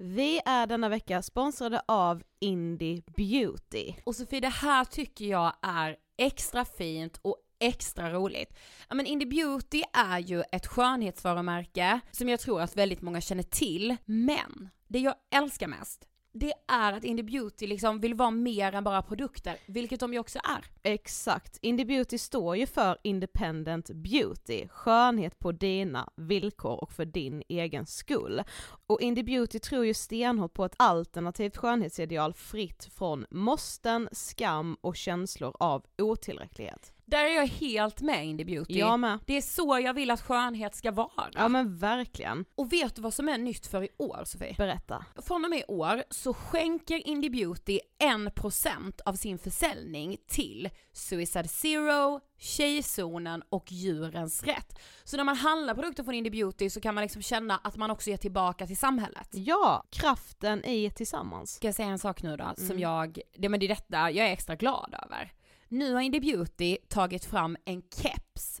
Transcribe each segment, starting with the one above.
Vi är denna vecka sponsrade av Indy Beauty. Och Sofie, det här tycker jag är extra fint och extra roligt. Ja, men Indy Beauty är ju ett skönhetsvarumärke som jag tror att väldigt många känner till. Men det jag älskar mest, det är att Indy Beauty liksom vill vara mer än bara produkter, vilket de ju också är. Exakt. Indy Beauty står ju för Independent Beauty. Skönhet på dina villkor och för din egen skull. Och Indy Beauty tror ju stenhårt på ett alternativt skönhetsideal fritt från måsten, skam och känslor av otillräcklighet. Där är jag helt med Indy Beauty. Jag med. Det är så jag vill att skönhet ska vara. Ja men verkligen. Och vet du vad som är nytt för i år, Sofie? Berätta. Från och med i år så skänker Indy Beauty 1% av sin försäljning till Suicide Zero, Tjejzonen och Djurens rätt. Så när man handlar produkter från Indy Beauty så kan man liksom känna att man också ger tillbaka till samhället. Ja, kraften i tillsammans. Ska jag säga en sak nu då som det är detta jag är extra glad över. Nu har Indy Beauty tagit fram en keps.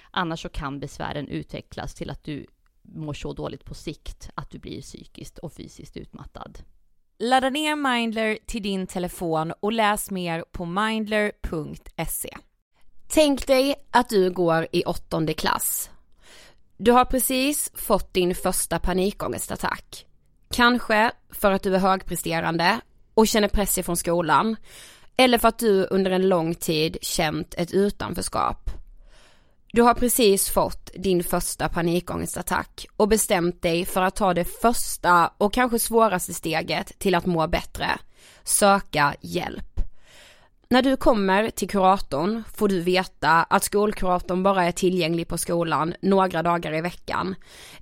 Annars så kan besvären utvecklas till att du mår så dåligt på sikt att du blir psykiskt och fysiskt utmattad. Ladda ner Mindler till din telefon och läs mer på mindler.se. Tänk dig att du går i 8:e klass. Du har precis fått din första panikångestattack. Kanske för att du är högpresterande och känner press från skolan, eller för att du under en lång tid känt ett utanförskap. Du har precis fått din första panikångestattack och bestämt dig för att ta det första och kanske svåraste steget till att må bättre. Söka hjälp. När du kommer till kuratorn får du veta att skolkuratorn bara är tillgänglig på skolan några dagar i veckan,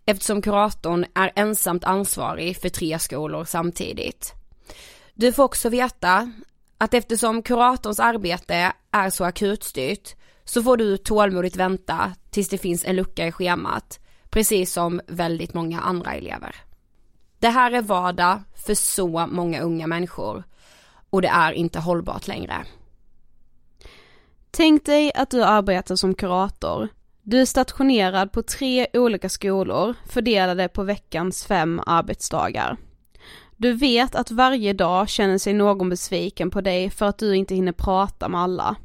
eftersom kuratorn är ensamt ansvarig för 3 skolor samtidigt. Du får också veta att eftersom kuratorns arbete är så akutstyrt så får du tålmodigt vänta tills det finns en lucka i schemat, precis som väldigt många andra elever. Det här är vardag för så många unga människor och det är inte hållbart längre. Tänk dig att du arbetar som kurator. Du är stationerad på 3 olika skolor fördelade på veckans 5 arbetsdagar. Du vet att varje dag känner sig någon besviken på dig för att du inte hinner prata med alla.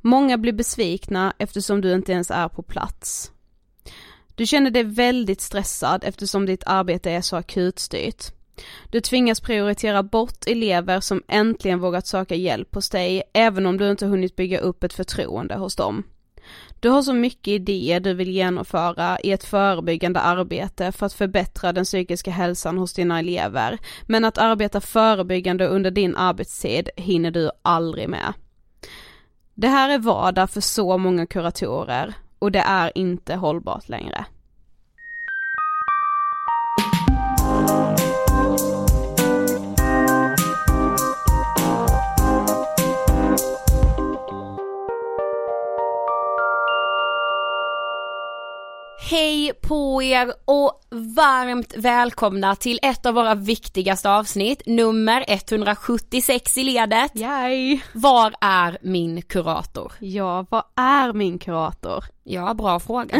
Många blir besvikna eftersom du inte ens är på plats. Du känner dig väldigt stressad eftersom ditt arbete är så akutstyrt. Du tvingas prioritera bort elever som äntligen vågat söka hjälp hos dig, även om du inte hunnit bygga upp ett förtroende hos dem. Du har så mycket idéer du vill genomföra i ett förebyggande arbete för att förbättra den psykiska hälsan hos dina elever, men att arbeta förebyggande under din arbetstid hinner du aldrig med. Det här är vardag för så många kuratorer och det är inte hållbart längre. Hej på er och varmt välkomna till ett av våra viktigaste avsnitt, nummer 176 i ledet. Yay. Var är min kurator? Ja, vad är min kurator? Ja, bra fråga.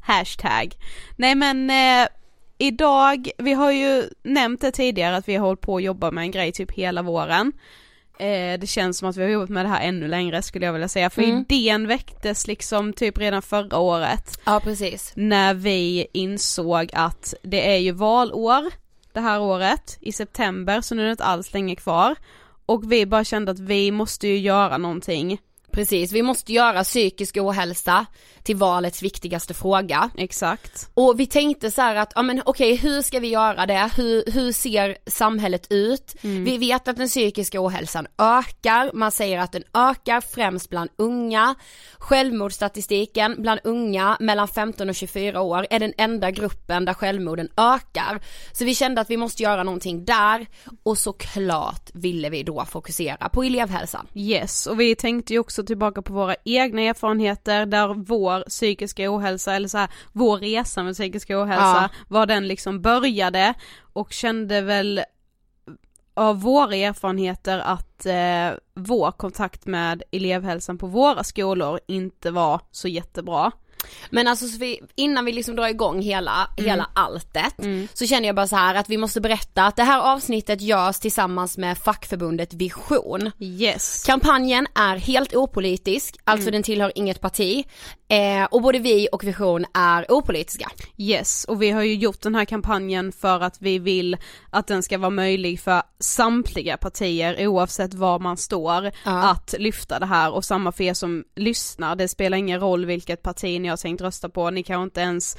Hashtag. Nej men idag, vi har ju nämnt det tidigare att vi har hållit på att jobba med en grej typ hela våren. Det känns som att vi har jobbat med det här ännu längre skulle jag vilja säga. För idén väcktes liksom typ redan förra året. Ja, precis. När vi insåg att det är ju valår det här året i september, så nu är det inte alls länge kvar. Och vi bara kände att vi måste ju göra någonting. Precis, vi måste göra psykisk ohälsa till valets viktigaste fråga. Exakt. Och vi tänkte så här att, ja men okej, hur ska vi göra det? Hur ser samhället ut? Mm. Vi vet att den psykiska ohälsan ökar. Man säger att den ökar främst bland unga. Självmordsstatistiken bland unga mellan 15 och 24 år är den enda gruppen där självmorden ökar. Så vi kände att vi måste göra någonting där. Och såklart ville vi då fokusera på elevhälsan. Yes, och vi tänkte ju också tillbaka på våra egna erfarenheter där vår psykiska ohälsa eller så här, vår resa med psykisk ohälsa var den liksom började och kände väl av våra erfarenheter att vår kontakt med elevhälsan på våra skolor inte var så jättebra. Men alltså innan vi liksom drar igång hela alltet så känner jag bara så här att vi måste berätta att det här avsnittet görs tillsammans med fackförbundet Vision. Yes. Kampanjen är helt opolitisk, alltså den tillhör inget parti och både vi och Vision är opolitiska. Yes, och vi har ju gjort den här kampanjen för att vi vill att den ska vara möjlig för samtliga partier oavsett var man står att lyfta det här, och samma för er som lyssnar, det spelar ingen roll vilket parti ni jag tänkt rösta på, ni kan inte ens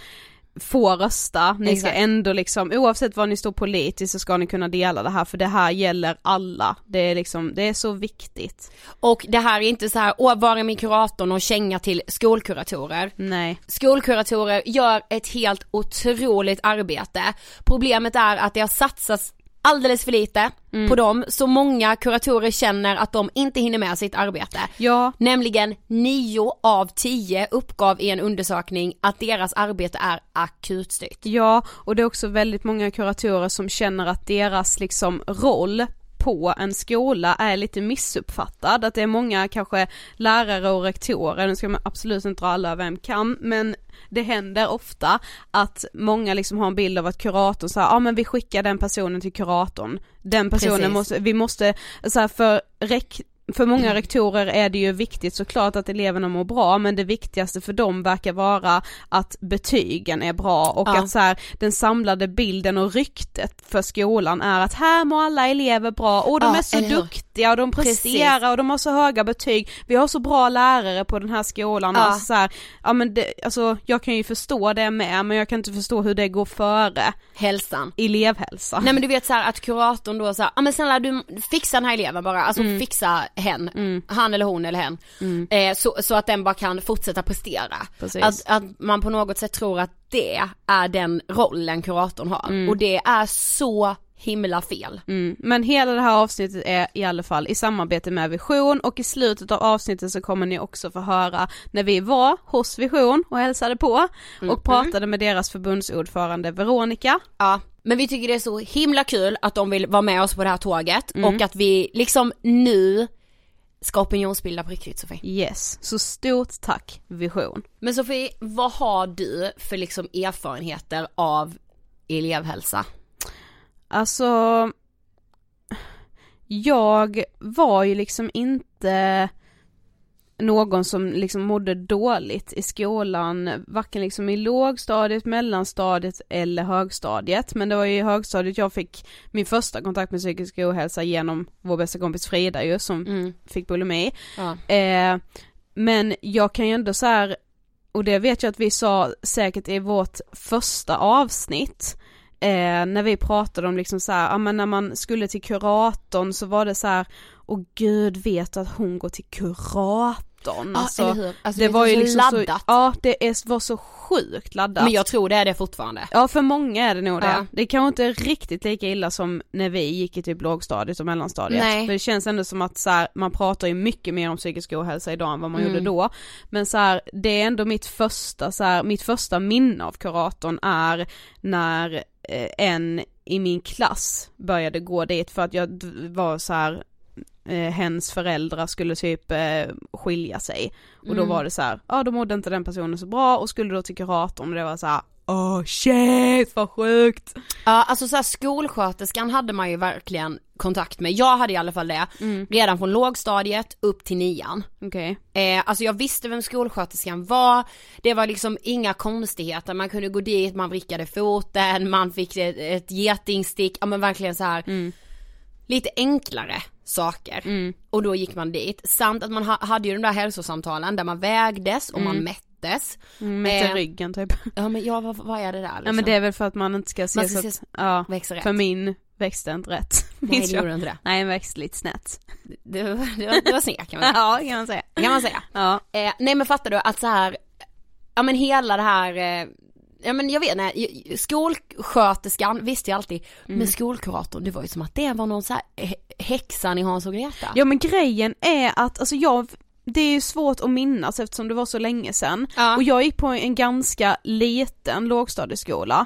få rösta, ni ska ändå liksom, oavsett var ni står politiskt så ska ni kunna dela det här, för det här gäller alla, det är liksom, det är så viktigt. Och det här är inte så här, var är min kuratorn och känga till skolkuratorer. Nej. Skolkuratorer gör ett helt otroligt arbete. Problemet är att det har satsats alldeles för lite på dem, så många kuratorer känner att de inte hinner med sitt arbete. Ja. Nämligen 9 av 10 uppgav i en undersökning att deras arbete är akutstyrt. Ja, och det är också väldigt många kuratorer som känner att deras liksom roll på en skola är lite missuppfattad, att det är många kanske lärare och rektorer, nu ska man absolut inte dra alla över en kam, men det händer ofta att många liksom har en bild av att kuratorn säger, men vi skickar den personen till kuratorn, den personen måste så här, för många rektorer är det ju viktigt såklart att eleverna mår bra, men det viktigaste för dem verkar vara att betygen är bra och att så här, den samlade bilden och ryktet för skolan är att här mår alla elever bra och de är så duktiga och de presterar och de har så höga betyg. Vi har så bra lärare på den här skolan. Alltså, så här, men det, alltså, jag kan ju förstå det med, men jag kan inte förstå hur det går före hälsan. Elevhälsa. Nej, men du vet så här, att kuratorn då så här, men snälla du fixa den här eleven bara, alltså fixa hen, han eller hon eller hen så att den bara kan fortsätta prestera, att man på något sätt tror att det är den rollen kuratorn har, och det är så himla fel. Men hela det här avsnittet är i alla fall i samarbete med Vision, och i slutet av avsnittet så kommer ni också få höra när vi var hos Vision och hälsade på och pratade med deras förbundsordförande Veronica. Ja. Men vi tycker det är så himla kul att de vill vara med oss på det här tåget och att vi liksom nu ska opinionsbilda på riktigt, Sofie. Yes, så stort tack Vision. Men Sofie, vad har du för liksom erfarenheter av elevhälsa? Alltså, jag var ju liksom inte någon som liksom mådde dåligt i skolan, varken liksom i lågstadiet, mellanstadiet eller högstadiet, men det var ju i högstadiet jag fick min första kontakt med psykisk ohälsa genom vår bästa kompis Frida ju, som fick bulimi. Men jag kan ju ändå så här, och det vet jag att vi sa säkert i vårt första avsnitt, när vi pratade om liksom så här, men när man skulle till kuratorn så var det så här, och Gud vet att hon går till kuratorn. Alltså, det var ju liksom laddat. Det var så sjukt laddat. Men jag tror det är det fortfarande. Ja, för många är det nog det. Det kan ju inte riktigt lika illa som när vi gick i typ lågstadiet och mellanstadiet. Nej. Det känns ändå som att så här, man pratar ju mycket mer om psykisk ohälsa idag än vad man gjorde då. Men så här, det är ändå mitt första minne av kuratorn är när en i min klass började gå dit, för att jag var så här, hens föräldrar skulle typ skilja sig, och då var det så här, då mådde inte den personen så bra och skulle då till kuratorn, och det var så här, shit vad sjukt. Alltså så här, skolsköterskan hade man ju verkligen kontakt med. Jag hade i alla fall det redan från lågstadiet upp till 9:an. Alltså jag visste vem skolsköterskan var. Det var liksom inga konstigheter. Man kunde gå dit, man vrickade foten, man fick ett getingstick. Ja, men verkligen så här lite enklare saker. Och då gick man dit. Samt att man hade ju de där hälsosamtalen där man vägdes och man mättes. Mätte ryggen typ. Ja, men vad är det där liksom? Ja, men det är väl för att man inte ska se så att, växer rätt. För min växte inte rätt. Nej, det gjorde inte det. Nej, en växte lite snett. Det var snett kan man säga. Ja, kan man säga. Ja. Nej, men fattar du att så här, ja men hela det här, ja men jag vet, nej, skolsköterskan visste jag alltid, men skolkuratorn, det var ju som att det var någon så här häxan i Hans och Greta. Ja, men grejen är att alltså det är ju svårt att minnas eftersom det var så länge sedan. Ja. Och jag gick på en ganska liten lågstadieskola.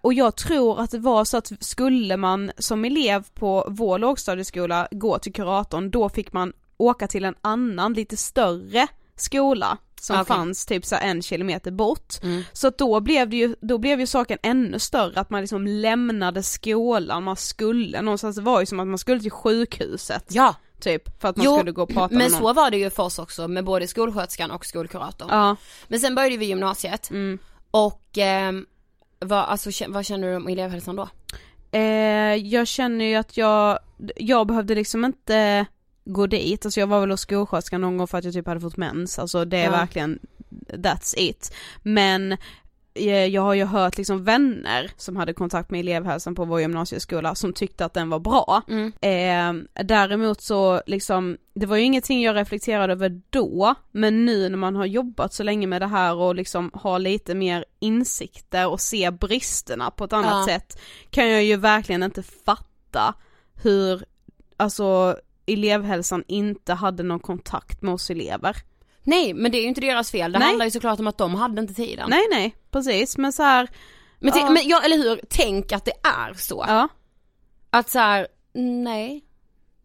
Och jag tror att det var så att skulle man som elev på vår lågstadieskola gå till kuratorn, då fick man åka till en annan lite större skola som fanns typ så 1 kilometer bort. Så att då blev ju saken ännu större, att man liksom lämnade skolan, man skulle någonstans, det var ju som att man skulle till sjukhuset. Ja. Typ, för att man skulle gå och prata med någon. Så var det ju för oss också, med både skolsköterskan och skolkuratorn. Ja. Men sen började vi gymnasiet. Och vad känner du om elevhälsan då? Jag känner ju att jag behövde liksom inte gå dit, alltså jag var väl hos skolsköterskan någon gång för att jag typ hade fått mens, alltså det är verkligen that's it, men jag har ju hört liksom vänner som hade kontakt med elevhälsan på vår gymnasieskola som tyckte att den var bra. Däremot så liksom, det var ju ingenting jag reflekterade över då, men nu när man har jobbat så länge med det här och liksom har lite mer insikter och ser bristerna på ett annat sätt, kan jag ju verkligen inte fatta hur alltså elevhälsan inte hade någon kontakt med oss elever. Nej, men det är ju inte deras fel. Det handlar ju såklart om att de hade inte tiden. Nej, precis. Men så här, men men jag, eller hur? Tänk att det är så. Ja. Att så här, nej.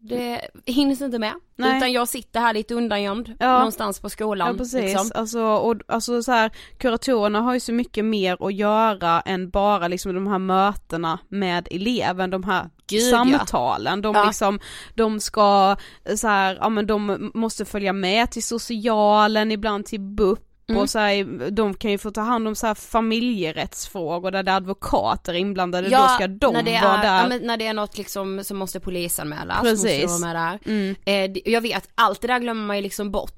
Det hinns inte med. Nej. Utan jag sitter här lite undangömd någonstans på skolan. Ja, precis. Liksom. Alltså så här, kuratorerna har ju så mycket mer att göra än bara liksom de här mötena med eleven, de här samtalen. De liksom, de ska så här, ja men de måste följa med till socialen, ibland till BUP. Mm. Och så här, de kan ju få ta hand om så här familjerättsfrågor där det är advokater inblandade, då ska de vara där. Ja, men när det är något liksom som måste polisanmälas. Precis. Måste vara med där. Jag vet, allt det där glömmer man ju liksom bort.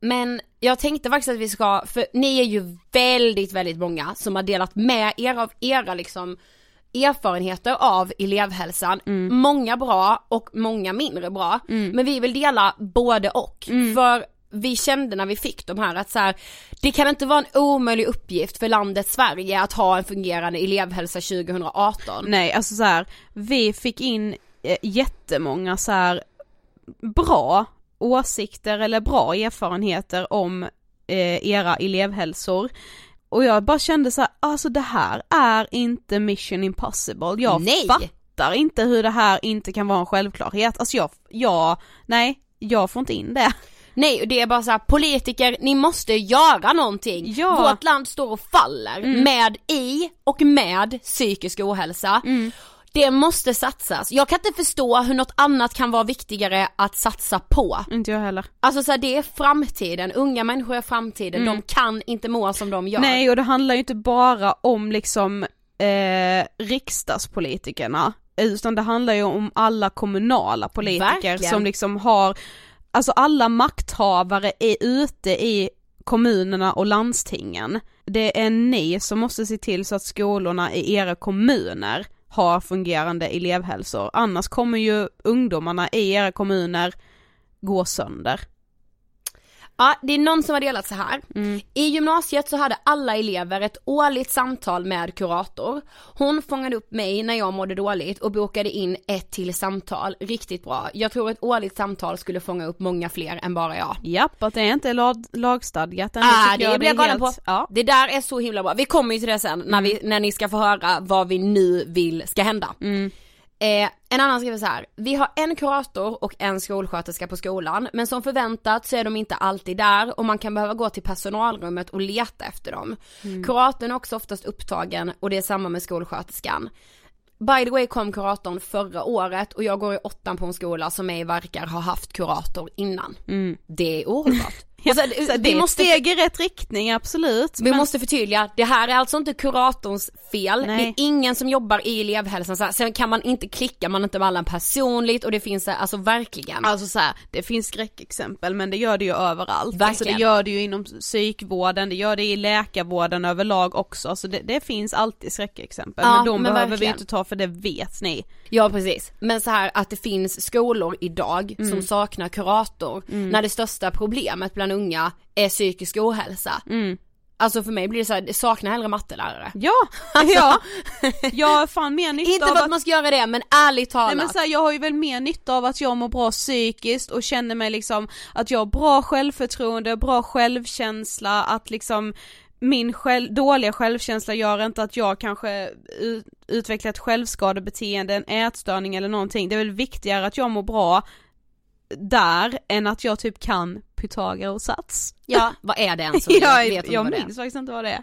Men jag tänkte faktiskt att vi ska, för ni är ju väldigt, väldigt många som har delat med er av era liksom erfarenheter av elevhälsan. Många bra och många mindre bra. Men vi vill dela både och. För vi kände när vi fick de här att så här, det kan inte vara en omöjlig uppgift för landet Sverige att ha en fungerande elevhälsa 2018. Nej, alltså så här, vi fick in jättemånga så här bra åsikter eller bra erfarenheter om era elevhälsor. Och jag bara kände så här, alltså det här är inte Mission Impossible. Jag fattar inte hur det här inte kan vara en självklarhet. Alltså jag får inte in det. Nej, och det är bara så här, politiker, ni måste göra någonting. Ja. Vårt land står och faller med i och med psykisk ohälsa. Det måste satsas. Jag kan inte förstå hur något annat kan vara viktigare att satsa på. Inte jag heller. Alltså så här, det är framtiden. Unga människor är framtiden. De kan inte må som de gör. Nej, och det handlar ju inte bara om liksom riksdagspolitikerna, utan det handlar ju om alla kommunala politiker. Verkligen. Som liksom har... Alltså alla makthavare är ute i kommunerna och landstingen. Det är ni som måste se till så att skolorna i era kommuner har fungerande elevhälsor. Annars kommer ju ungdomarna i era kommuner gå sönder. Ja, det är någon som har delat så här. I gymnasiet så hade alla elever ett årligt samtal med kurator. Hon fångade upp mig när jag mådde dåligt och bokade in ett till samtal. Riktigt bra. Jag tror ett årligt samtal skulle fånga upp många fler än bara jag. Japp, att det är inte lagstadgat. Det blir jag galen på. Ja. Det där är så himla bra. Vi kommer ju till det sen när ni ska få höra vad vi nu vill ska hända. En annan skriver så här: vi har en kurator och en skolsköterska på skolan, men som förväntat så är de inte alltid där och man kan behöva gå till personalrummet och leta efter dem. Kuratorn är också oftast upptagen och det är samma med skolsköterskan. By the way kom kuratorn förra året och jag går i 8:an på en skola som mig verkar ha haft kurator innan. Det är ohållbart. Ja, så det måste steg i rätt riktning, absolut. Vi måste förtydliga, det här är alltså inte kuratorns fel. Nej. Det är ingen som jobbar i elevhälsan så här. Sen kan man inte klicka, man inte med alla personligt. Och det finns alltså verkligen, alltså så här, det finns skräckexempel, men det gör det ju överallt. Alltså, det gör det ju inom psykvården, det gör det i läkarvården överlag också. Så det finns alltid skräckexempel, ja, men de behöver verkligen vi inte ta, för det vet ni. Ja, precis. Men så här, att det finns skolor idag som saknar kurator när det största problemet bland unga är psykisk ohälsa. Alltså för mig blir det så här, det saknar hellre mattelärare. Ja, alltså. Jag är fan mer nytta inte av att man ska göra det, men ärligt talat. Nej, men så här, jag har ju väl mer nytta av att jag mår bra psykiskt och känner mig liksom att jag har bra självförtroende, bra självkänsla, att liksom min dåliga självkänsla gör inte att jag kanske utvecklar ett självskadebeteende, en ätstörning eller någonting. Det är väl viktigare att jag mår bra där än att jag typ kan Pythagoras-sats. Ja, vad är det ens? Jag minns faktiskt inte vad det är.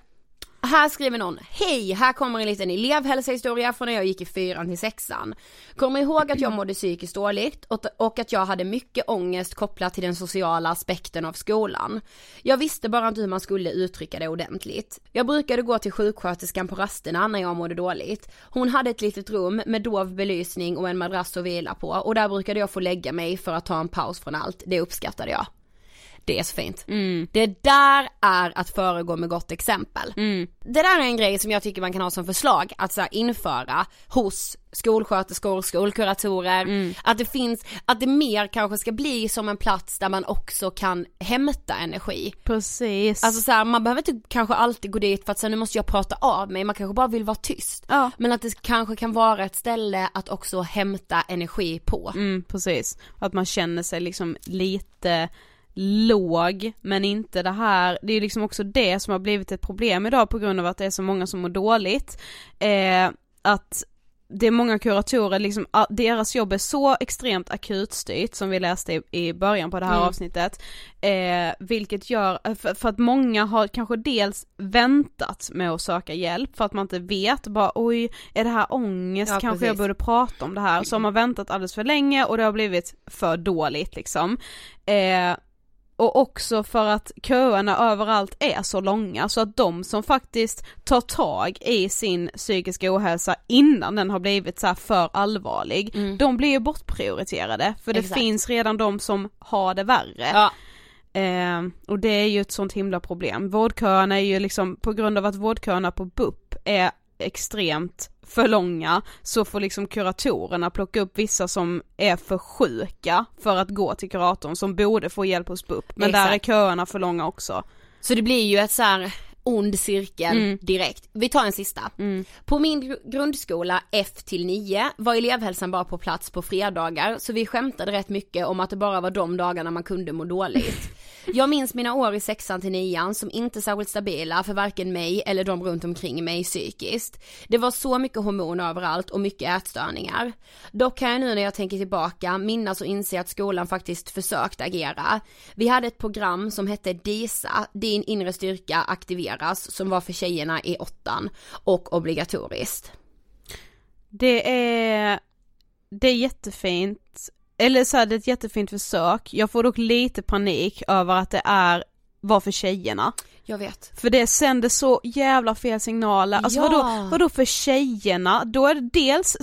Här skriver någon: hej, här kommer en liten elevhälsahistoria från när jag gick i 4:an till 6:an. Kommer ihåg att jag mådde psykiskt dåligt och att jag hade mycket ångest kopplat till den sociala aspekten av skolan. Jag visste bara inte hur man skulle uttrycka det ordentligt. Jag brukade gå till sjuksköterskan på rasterna när jag mådde dåligt. Hon hade ett litet rum med dov belysning och en madrass att vila på, och där brukade jag få lägga mig för att ta en paus från allt. Det uppskattade jag. Det är så fint. Mm. Det där är att föregå med gott exempel. Mm. Det där är en grej som jag tycker man kan ha som förslag att så här, införa hos skolsköterskor, skolkuratorer. Mm. Att det finns, att det mer kanske ska bli som en plats där man också kan hämta energi. Precis. Alltså så här, man behöver inte kanske alltid gå dit för att så här, nu måste jag prata av mig. Man kanske bara vill vara tyst. Ja. Men att det kanske kan vara ett ställe att också hämta energi på. Mm, precis. Att man känner sig liksom lite låg, men inte det här. Det är ju liksom också det som har blivit ett problem idag på grund av att det är så många som mår dåligt. Att det är många kuratorer, liksom, deras jobb är så extremt akutstyrt som vi läste i början på det här avsnittet. Vilket gör, för att många har kanske dels väntat med att söka hjälp för att man inte vet, bara oj, är det här ångest? Ja, kanske precis. Jag borde prata om det här. Så har man väntat alldeles för länge och det har blivit för dåligt liksom. Och också för att köerna överallt är så långa så att de som faktiskt tar tag i sin psykiska ohälsa innan den har blivit så här för allvarlig, de blir ju bortprioriterade. För det finns redan de som har det värre. Ja. Och det är ju ett sånt himla problem. Vårdköerna är ju liksom, på grund av att vårdköerna på BUP är extremt för långa, så får liksom kuratorerna plocka upp vissa som är för sjuka för att gå till kuratorn, som borde få hjälp hos BUP, men där är köerna för långa också. Så det blir ju ett så här ond cirkel direkt. Vi tar en sista. På min grundskola F-9 var elevhälsan bara på plats på fredagar, så vi skämtade rätt mycket om att det bara var de dagarna man kunde må dåligt. Jag minns mina år i 6:an till 9:an som inte särskilt stabila för varken mig eller de runt omkring mig psykiskt. Det var så mycket hormoner överallt och mycket ätstörningar. Dock kan jag nu när jag tänker tillbaka minnas och inse att skolan faktiskt försökt agera. Vi hade ett program som hette DISA, Din inre styrka aktiveras, som var för tjejerna i 8:an och obligatoriskt. Det är jättefint. Eller så här, det är ett jättefint försök. Jag får dock lite panik över att det var för tjejerna. Jag vet. För det sände så jävla fel signaler. Alltså vadå för tjejerna? Då är det dels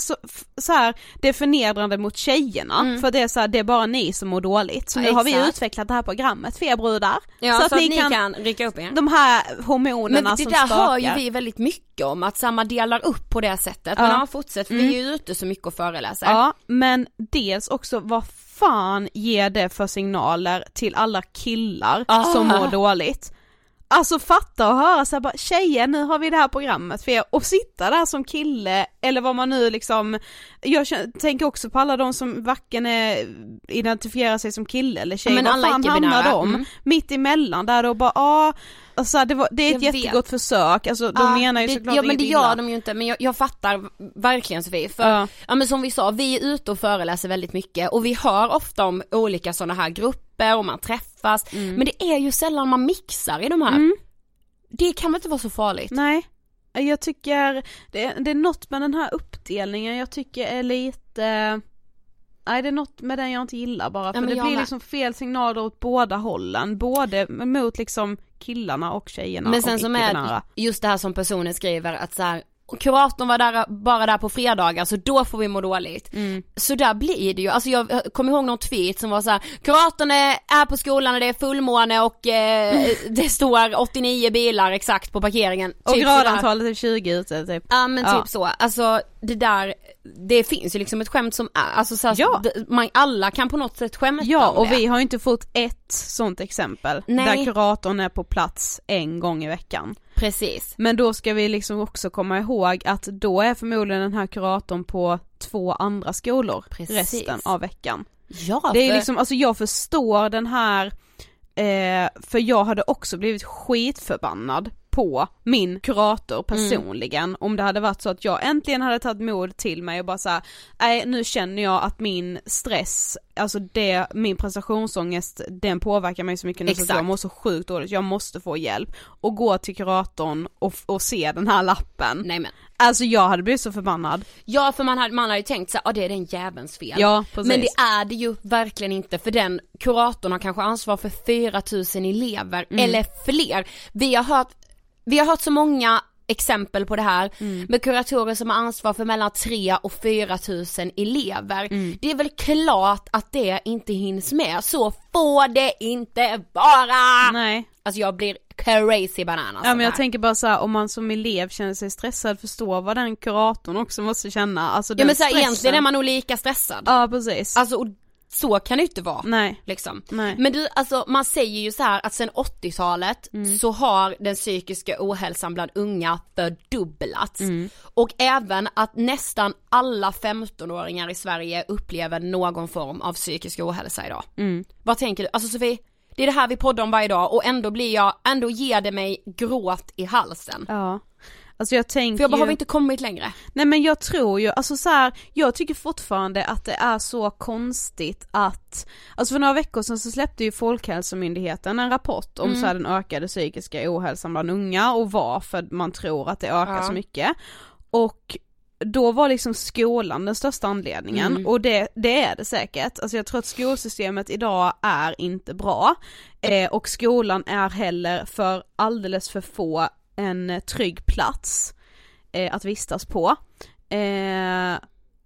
så här, det är förnedrande mot tjejerna. För det är så här, det är bara ni som mår dåligt. Så nu har vi utvecklat det här programmet för er brudar. Ja, så att ni kan rycka upp er. De här hormonerna som spökar. Men det där hör ju vi väldigt mycket om. Att samma delar upp på det sättet. Men ja, fortsätt. Vi är ju ute så mycket och föreläser. Ja, men dels också vad fan ger det för signaler till alla killar som mår dåligt? Alltså fatta och höra så här, bara, tjejer, nu har vi det här programmet för er, och sitta där som kille eller vad man nu liksom. Jag tänker också på alla de som varken identifierar sig som kille eller tjej. Men alla hamnar de mitt emellan där och bara alltså, det är ett jättegott försök. Alltså, de menar ju såklart men det gör de ju inte. Men jag fattar verkligen, Sofie. För men som vi sa, vi är ute och föreläser väldigt mycket. Och vi hör ofta om olika sådana här grupper. Och man träffas. Men det är ju sällan man mixar i de här. Det kan väl inte vara så farligt? Nej. Jag tycker det är något med den här uppdelningen. Jag tycker är lite... Nej, det är något med den jag inte gillar bara. För det blir liksom fel signaler åt båda hållen. Både mot liksom killarna och tjejerna. Men sen som är just det här som personen skriver, att så här, kuratorn var där, bara där på fredagar, så då får vi må dåligt. Så där blir det ju. Alltså jag kommer ihåg någon tweet som var så här: kuratorn är på skolan och det är fullmåne och det står 89 bilar exakt på parkeringen. Typ, och gradantalet är 20 ute typ. Ja, men typ så. Alltså det där, det finns ju liksom ett skämt som är, alltså så här, alla kan på något sätt skämta. Ja, och vi har ju inte fått ett sånt exempel. Nej. Där kuratorn är på plats en gång i veckan. Precis. Men då ska vi liksom också komma ihåg att då är förmodligen den här kuratorn på 2 andra skolor. Precis. Resten av veckan. Ja, det är liksom, alltså jag förstår den här för jag hade också blivit skitförbannad på min kurator personligen om det hade varit så att jag äntligen hade tagit mod till mig och bara så här, nej, nu känner jag att min stress, alltså det, min prestationsångest, den påverkar mig så mycket nu, så jag mår så sjukt dåligt, jag måste få hjälp, och gå till kuratorn och se den här lappen. Nej, men alltså jag hade blivit så förbannad. Ja, för man hade ju tänkt så här, det är den jävens fel. Ja, precis. Men det är det ju verkligen inte, för den kuratorn har kanske ansvar för 4 000 elever eller fler. Vi har hört så många exempel på det här, med kuratorer som har ansvar för mellan 3 och 4 tusen elever. Det är väl klart att det inte hinns med, så får det inte vara. Nej. Alltså jag blir crazy bananas. Ja, men jag tänker bara så här, om man som elev känner sig stressad, förstår vad den kuratorn också måste känna. Alltså, ja, men så här, egentligen är man nog lika stressad. Ja, precis. Alltså, och så kan det inte vara. Nej. Liksom. Nej. Men du, alltså, man säger ju så här att sedan 80-talet så har den psykiska ohälsan bland unga fördubblats. Och även att nästan alla 15-åringar i Sverige upplever någon form av psykisk ohälsa idag. Vad tänker du? Alltså Sofie, det är det här vi poddar om varje dag, och ändå ger det mig gråt i halsen. Ja. Alltså jag tänker, för jag har inte kommit längre. Nej, men jag tror ju, alltså så här, jag tycker fortfarande att det är så konstigt att, alltså för några veckor sedan så släppte ju Folkhälsomyndigheten en rapport om så här, den ökade psykiska ohälsan bland unga och varför man tror att det ökar så mycket. Och då var liksom skolan den största anledningen, och det är det säkert. Alltså jag tror att skolsystemet idag är inte bra, och skolan är heller för alldeles för få en trygg plats att vistas på.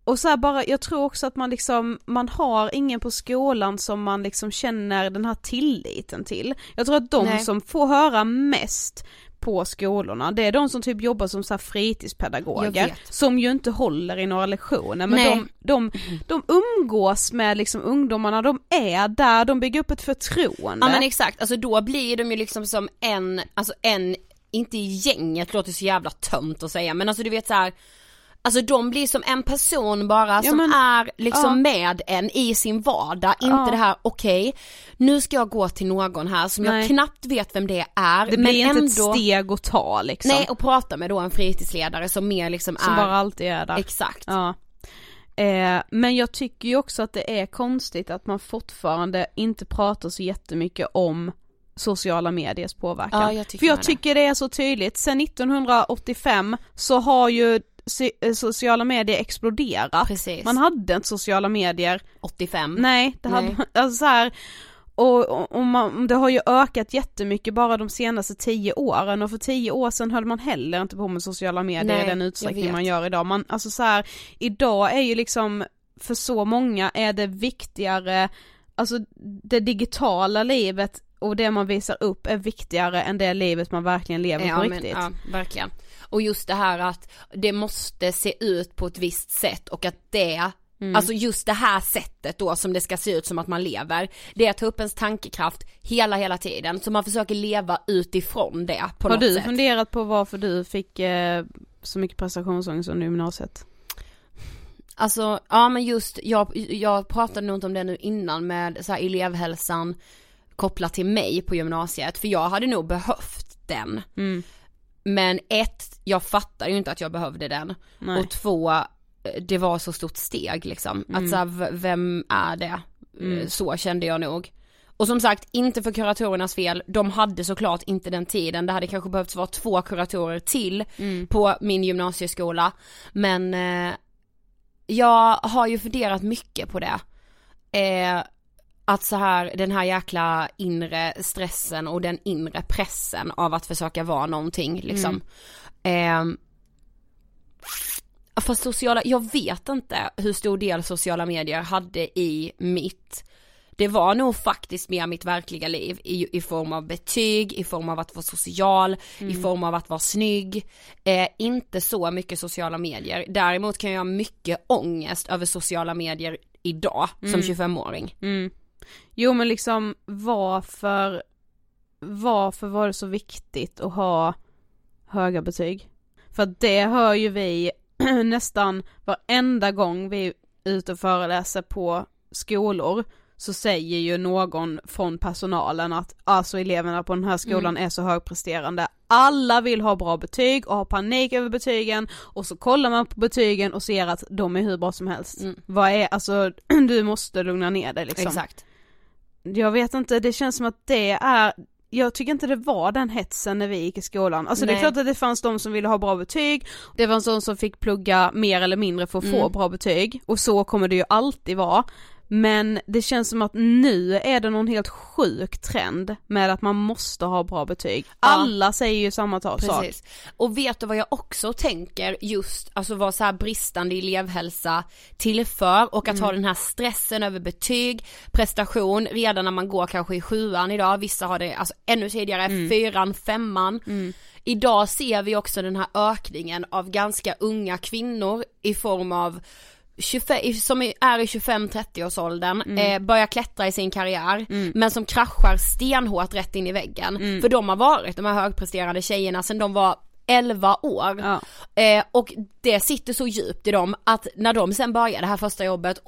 Och så här bara, jag tror också att man liksom, man har ingen på skolan som man liksom känner den här tilliten till. Jag tror att de som får höra mest på skolorna, det är de som typ jobbar som så här fritidspedagoger, som ju inte håller i några lektioner, men de umgås med liksom ungdomarna, de är där, de bygger upp ett förtroende. Ja, men exakt, alltså då blir de ju liksom som en inte i gänget, låter så jävla tömt att säga, men alltså du vet så här, alltså de blir som en person bara, ja, som är liksom med en i sin vardag, inte det här okej, nu ska jag gå till någon här som jag knappt vet vem det är. Det blir inte ett steg att ta liksom. Nej, och prata med då en fritidsledare som mer liksom som är, bara alltid är där. Exakt. Ja. Men jag tycker ju också att det är konstigt att man fortfarande inte pratar så jättemycket om sociala mediers påverkan. Ja, jag tycker, för jag tycker det är så tydligt. Sen 1985 så har ju sociala medier exploderat. Precis. Man hade inte sociala medier 85. Nej, det hade man, alltså så här, och man, det har ju ökat jättemycket bara de senaste 10 åren, och för 10 år sedan höll man heller inte på med sociala medier i den utsträckning man gör idag. Man, alltså så här, idag är ju liksom för så många är det viktigare, alltså det digitala livet och det man visar upp är viktigare än det livet man verkligen lever på riktigt. Ja, verkligen. Och just det här att det måste se ut på ett visst sätt, och att det, alltså just det här sättet då som det ska se ut som att man lever, det är att ta upp ens tankekraft hela tiden, så man försöker leva utifrån det på något sätt. Har du funderat på varför du fick så mycket prestationsångest under gymnasiet? Alltså, ja men just, jag pratade nog inte om det nu innan med så här elevhälsan kopplat till mig på gymnasiet, för jag hade nog behövt den. Men 1, jag fattar ju inte att jag behövde den. Nej. Och 2, det var så stort steg liksom. Att så här, vem är det? Så kände jag nog. Och som sagt, inte för kuratorernas fel. De hade såklart inte den tiden. Det hade kanske behövts vara 2 kuratorer till på min gymnasieskola. Men jag har ju funderat mycket på det. Att så här, den här jäkla inre stressen och den inre pressen av att försöka vara någonting liksom. Fast jag vet inte hur stor del sociala medier hade i mitt. Det var nog faktiskt mer mitt verkliga liv i form av betyg, i form av att vara social, i form av att vara snygg. Inte så mycket sociala medier. Däremot kan jag ha mycket ångest över sociala medier idag som 25-åring. Jo, men liksom varför var det så viktigt att ha höga betyg? För det hör ju vi nästan varenda gång vi är ute och föreläser på skolor, så säger ju någon från personalen att alltså eleverna på den här skolan är så högpresterande. Alla vill ha bra betyg och har panik över betygen, och så kollar man på betygen och ser att de är hur bra som helst. Vad är, alltså du måste lugna ner dig liksom. Exakt. Jag vet inte, det känns som att det är, jag tycker inte det var den hetsen när vi gick i skolan. Alltså det är klart att det fanns de som ville ha bra betyg. Det fanns de som fick plugga mer eller mindre för att få bra betyg, och så kommer det ju alltid vara. Men det känns som att nu är det någon helt sjuk trend med att man måste ha bra betyg. Alla säger ju samma sak. Och vet du vad jag också tänker, just alltså vad så här bristande elevhälsa tillför, och att ha den här stressen över betyg, prestation redan när man går kanske i 7:an idag. Vissa har det alltså ännu tidigare, 4:an, 5:an. Idag ser vi också den här ökningen av ganska unga kvinnor i form av 25, som är i 25-30-årsåldern, börjar klättra i sin karriär, men som kraschar stenhårt rätt in i väggen. För de har varit de här högpresterande tjejerna sedan de var 11 år. Ja. Och det sitter så djupt i dem att när de sen börjar det här första jobbet,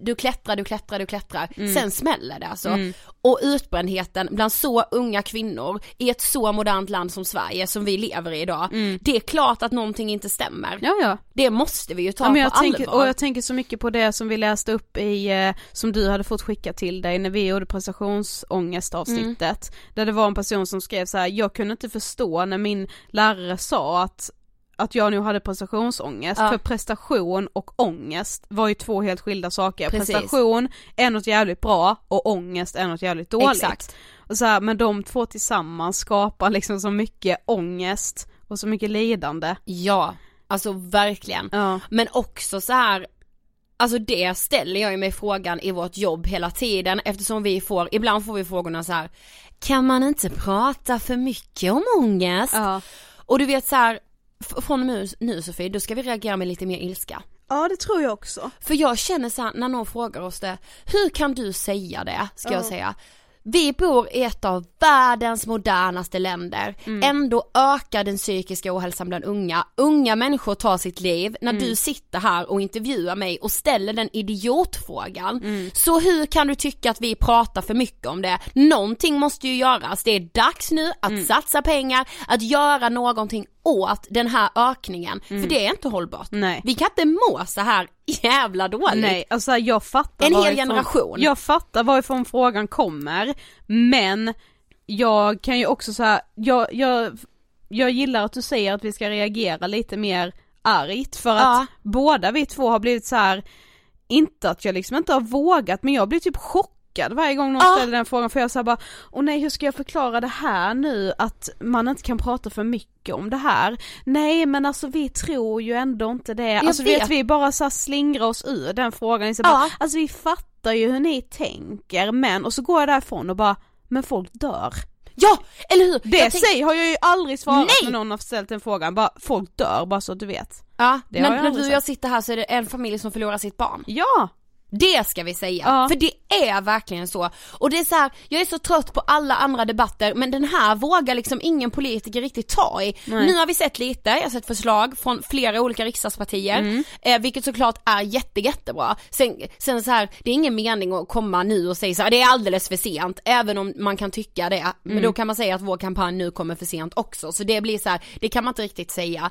du klättrar, sen smäller det alltså. Och utbrändheten bland så unga kvinnor i ett så modernt land som Sverige som vi lever i idag, det är klart att någonting inte stämmer. Ja. Det måste vi ju ta på allvar. Och jag tänker så mycket på det som vi läste upp i, som du hade fått skicka till dig när vi gjorde prestationsångestavsnittet, där det var en person som skrev så här: jag kunde inte förstå när min lärare sa att jag nu hade prestationsångest, för prestation och ångest var ju två helt skilda saker. Precis. Prestation är något jävligt bra och ångest är något jävligt dåligt. Exakt. Och så här, men de två tillsammans skapar liksom så mycket ångest och så mycket lidande. Ja, alltså verkligen. Ja. Men också så här, alltså det ställer jag ju mig frågan i vårt jobb hela tiden, eftersom vi får, ibland får vi frågorna så här: kan man inte prata för mycket om ångest? Ja. Och du vet så här, från och nu Sofie, då ska vi reagera med lite mer ilska. Ja, det tror jag också. För jag känner så här, när någon frågar oss det, hur kan du säga det? Ska jag säga. Vi bor i ett av världens modernaste länder. Ändå ökar den psykiska ohälsan bland unga. Unga människor tar sitt liv. När du sitter här och intervjuar mig och ställer den idiotfrågan. Så hur kan du tycka att vi pratar för mycket om det? Någonting måste ju göras. Det är dags nu att satsa pengar, att göra någonting åt den här ökningen. För det är inte hållbart. Nej. Vi kan inte må så här jävla dåligt. Nej, alltså jag fattar en hel generation. Jag fattar varifrån frågan kommer, men jag kan ju också så här, jag gillar att du säger att vi ska reagera lite mer argt, för att båda vi två har blivit så här, inte att jag liksom inte har vågat, men jag blir typ chockad varje gång någon ställer den frågan, för jag säger bara, åh nej, hur ska jag förklara det här nu, att man inte kan prata för mycket om det här. Nej, men alltså vi tror ju ändå inte det. Jag alltså vet vi bara så slingrar oss ur den frågan, så bara, alltså vi fattar ju hur ni tänker, men, och så går jag därifrån och bara, men folk dör. Ja, eller hur? Det har jag ju aldrig svarat när någon har ställt en fråga. Bara, folk dör, bara så att du vet. Ja, när du och jag sitter här så är det en familj som förlorar sitt barn. Ja. Det ska vi säga, för det är verkligen så. Och det är så här, jag är så trött på alla andra debatter, men den här vågar liksom ingen politiker riktigt ta i. Nej. Nu har vi sett lite, jag har sett förslag från flera olika riksdagspartier, vilket såklart är jättebra. Sen så här, det är ingen mening att komma nu och säga så här, det är alldeles för sent, även om man kan tycka det. Men då kan man säga att vår kampanj nu kommer för sent också. Så det blir så här, det kan man inte riktigt säga.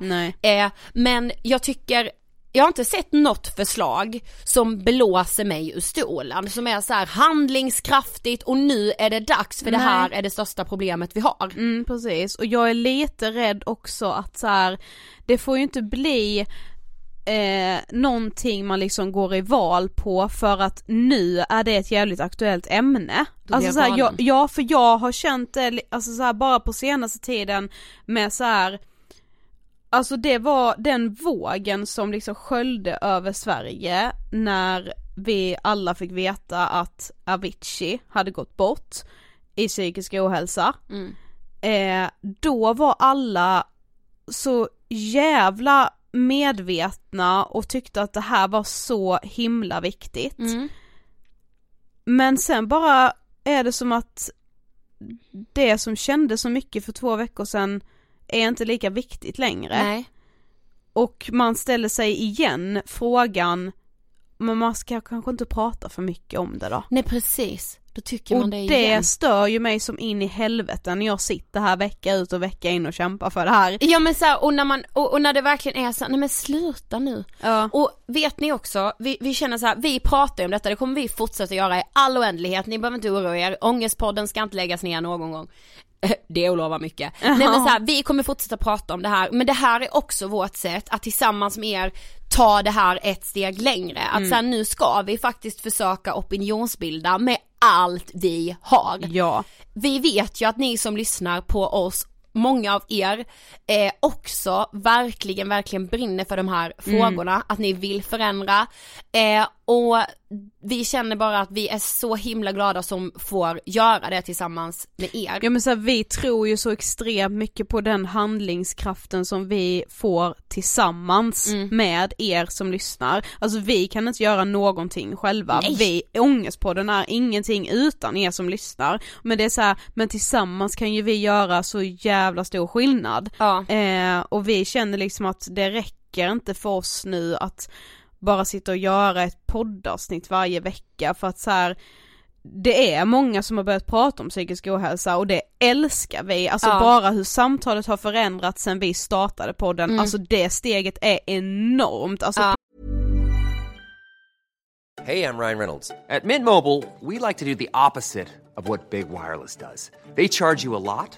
Men jag tycker, jag har inte sett något förslag som blåser mig ur stolen, som är så här handlingskraftigt och nu är det dags, för det här är det största problemet vi har. Precis, och jag är lite rädd också att så här, det får ju inte bli någonting man liksom går i val på, för att nu är det ett jävligt aktuellt ämne. Alltså så här, ja, för jag har känt det alltså så här, bara på senaste tiden med så här. Alltså det var den vågen som liksom sköljde över Sverige när vi alla fick veta att Avicii hade gått bort i psykisk ohälsa. Då var alla så jävla medvetna och tyckte att det här var så himla viktigt. Men sen bara är det som att det som kändes så mycket för 2 veckor sedan är inte lika viktigt längre. Nej. Och man ställer sig igen frågan, men man ska kanske inte prata för mycket om det då. Nej, precis. Då tycker man det igen. Och det stör ju mig som in i helveten när jag sitter här vecka ut och vecka in och kämpar för det här. Ja, men så här, och när det verkligen är så här, nej men sluta nu. Ja. Och vet ni också, vi känner så här, vi pratar om detta, det kommer vi fortsätta göra i all oändlighet. Ni behöver inte oroa er. Ångestpodden ska inte läggas ner någon gång. Det lovar mycket. Uh-huh. Nej, men så här, vi kommer fortsätta prata om det här, men det här är också vårt sätt att tillsammans med er ta det här ett steg längre. Att så här, nu ska vi faktiskt försöka opinionsbilda med allt vi har. Ja. Vi vet ju att ni som lyssnar på oss, många av er också verkligen brinner för de här frågorna, att ni vill förändra, och vi känner bara att vi är så himla glada som får göra det tillsammans med er. Ja, men så här, vi tror ju så extremt mycket på den handlingskraften som vi får tillsammans med er som lyssnar. Alltså vi kan inte göra någonting själva. Nej. Vi, Ångestpodden är ingenting utan er som lyssnar. Men det är så här, men tillsammans kan ju vi göra så jävla stor skillnad. Ja. Och vi känner liksom att det räcker inte för oss nu att bara sitta och göra ett poddavsnitt varje vecka, för att så här, det är många som har börjat prata om psykisk ohälsa och det älskar vi. Alltså bara hur samtalet har förändrats sen vi startade podden. Alltså det steget är enormt. Alltså Hey, I'm Ryan Reynolds. At Mint Mobile, we like to do the opposite of what Big Wireless does. They charge you a lot.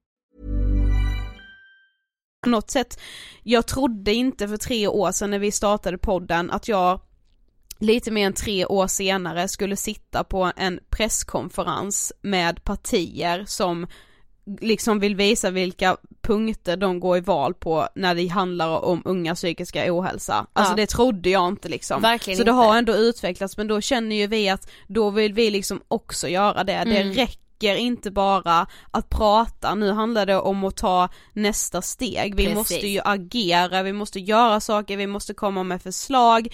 På något sätt, jag trodde inte för 3 år sedan när vi startade podden att jag lite mer än 3 år senare skulle sitta på en presskonferens med partier som liksom vill visa vilka punkter de går i val på när det handlar om unga psykiska ohälsa. Alltså det trodde jag inte liksom. Verkligen så det inte. Har ändå utvecklats, men då känner ju vi att då vill vi liksom också göra det. Det räcker inte bara att prata. Nu handlar det om att ta nästa steg. Vi måste ju agera, vi måste göra saker, vi måste komma med förslag.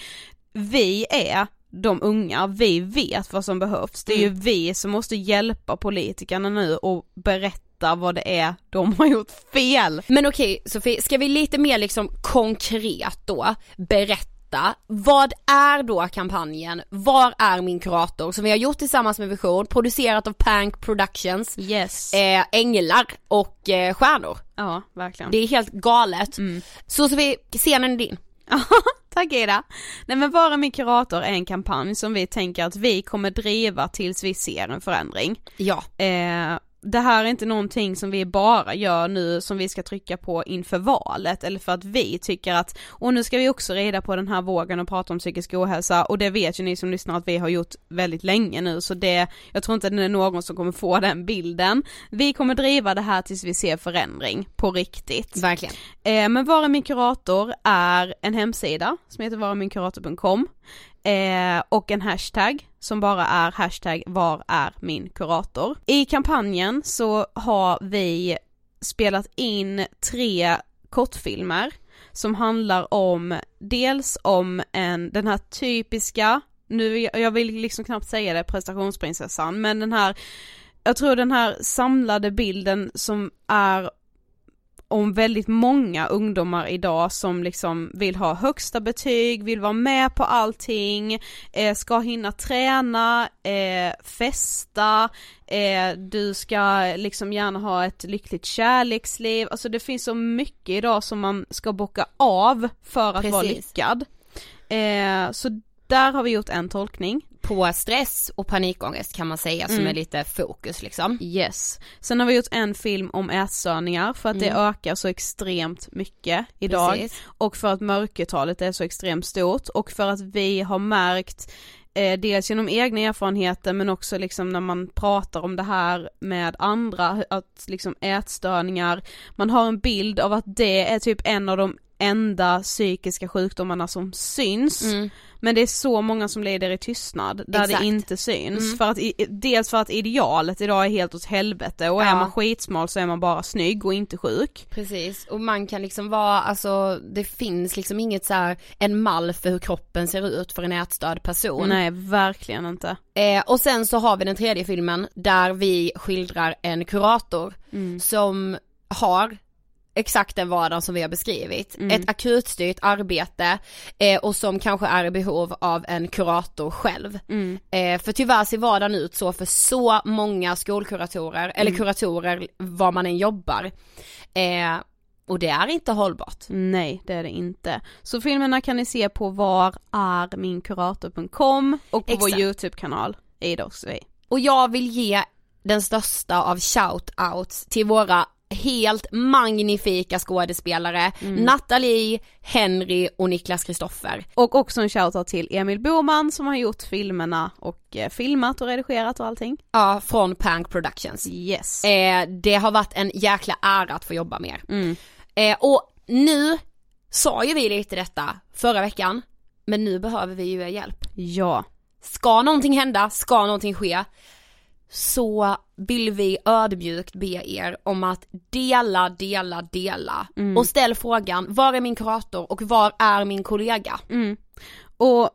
Vi är de unga, vi vet vad som behövs. Det är ju vi som måste hjälpa politikerna nu och berätta vad det är de har gjort fel. Men okej, Sofie, ska vi lite mer liksom konkret då berätta, vad är då kampanjen VAR är min kurator som vi har gjort tillsammans med Vision, producerat av Punk Productions. Yes. Änglar och stjärnor. Ja, verkligen. Det är helt galet. Så vi scenen är din. Tack Ida. Nej, men VAR är min kurator är en kampanj som vi tänker att vi kommer driva tills vi ser en förändring. Ja. Det här är inte någonting som vi bara gör nu som vi ska trycka på inför valet eller för att vi tycker att och nu ska vi också rida på den här vågen och prata om psykisk ohälsa, och det vet ju ni som lyssnar att vi har gjort väldigt länge nu, så det, jag tror inte det är någon som kommer få den bilden. Vi kommer driva det här tills vi ser förändring på riktigt. Verkligen. Men VAR är min kurator är en hemsida som heter vararminkurator.com. Och en hashtag som bara är hashtag var är min kurator. I kampanjen så har vi spelat in 3 kortfilmer som handlar om dels om den här typiska, nu jag vill liksom knappt säga det, prestationsprinsessan, men den här, jag tror den här samlade bilden som är om väldigt många ungdomar idag som liksom vill ha högsta betyg, vill vara med på allting, ska hinna träna, festa, du ska liksom gärna ha ett lyckligt kärleksliv. Alltså det finns så mycket idag som man ska bocka av för att vara lyckad. Så där har vi gjort en tolkning. På stress och panikångest kan man säga, som är lite fokus liksom. Yes. Sen har vi gjort en film om ätstörningar för att det ökar så extremt mycket idag. Precis. Och för att mörkertalet är så extremt stort och för att vi har märkt dels genom egna erfarenheter men också liksom när man pratar om det här med andra, att liksom ätstörningar, man har en bild av att det är typ en av de enda psykiska sjukdomarna som syns, men det är så många som lider i tystnad där det inte syns, för att, dels för att idealet idag är helt åt helvete och är man skitsmal så är man bara snygg och inte sjuk. Precis, och man kan liksom vara, alltså det finns liksom inget så här en mall för hur kroppen ser ut för en ätstörd person. Nej, verkligen inte. Och sen så har vi den tredje filmen där vi skildrar en kurator som har exakt den vardag som vi har beskrivit. Ett akutstyrt arbete och som kanske är i behov av en kurator själv. För tyvärr ser vardagen ut så för så många skolkuratorer eller kuratorer var man än jobbar. Och det är inte hållbart. Nej, det är det inte. Så filmerna kan ni se på vararminkurator.com och på vår YouTube-kanal. Och jag vill ge den största av shout-outs till våra helt magnifika skådespelare Nathalie, Henry och Niklas Christoffer. Och också en shoutout till Emil Bohman som har gjort filmerna och filmat och redigerat och allting. Ja, från Punk Productions. Yes. Det har varit en jäkla ära att få jobba med. Och nu sa ju vi lite detta förra veckan, men nu behöver vi ju hjälp. Ja. Ska någonting hända, ska någonting ske, så vill vi ödmjukt be er om att dela och ställ frågan, var är min kurator och var är min kollega? Och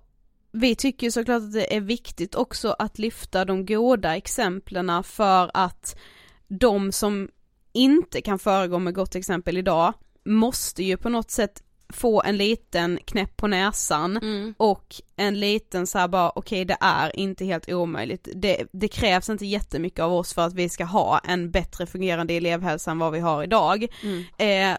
vi tycker såklart att det är viktigt också att lyfta de goda exemplen, för att de som inte kan föregå med gott exempel idag måste ju på något sätt få en liten knäpp på näsan och en liten så här bara, okej, det är inte helt omöjligt. Det krävs inte jättemycket av oss för att vi ska ha en bättre fungerande elevhälsa än vad vi har idag.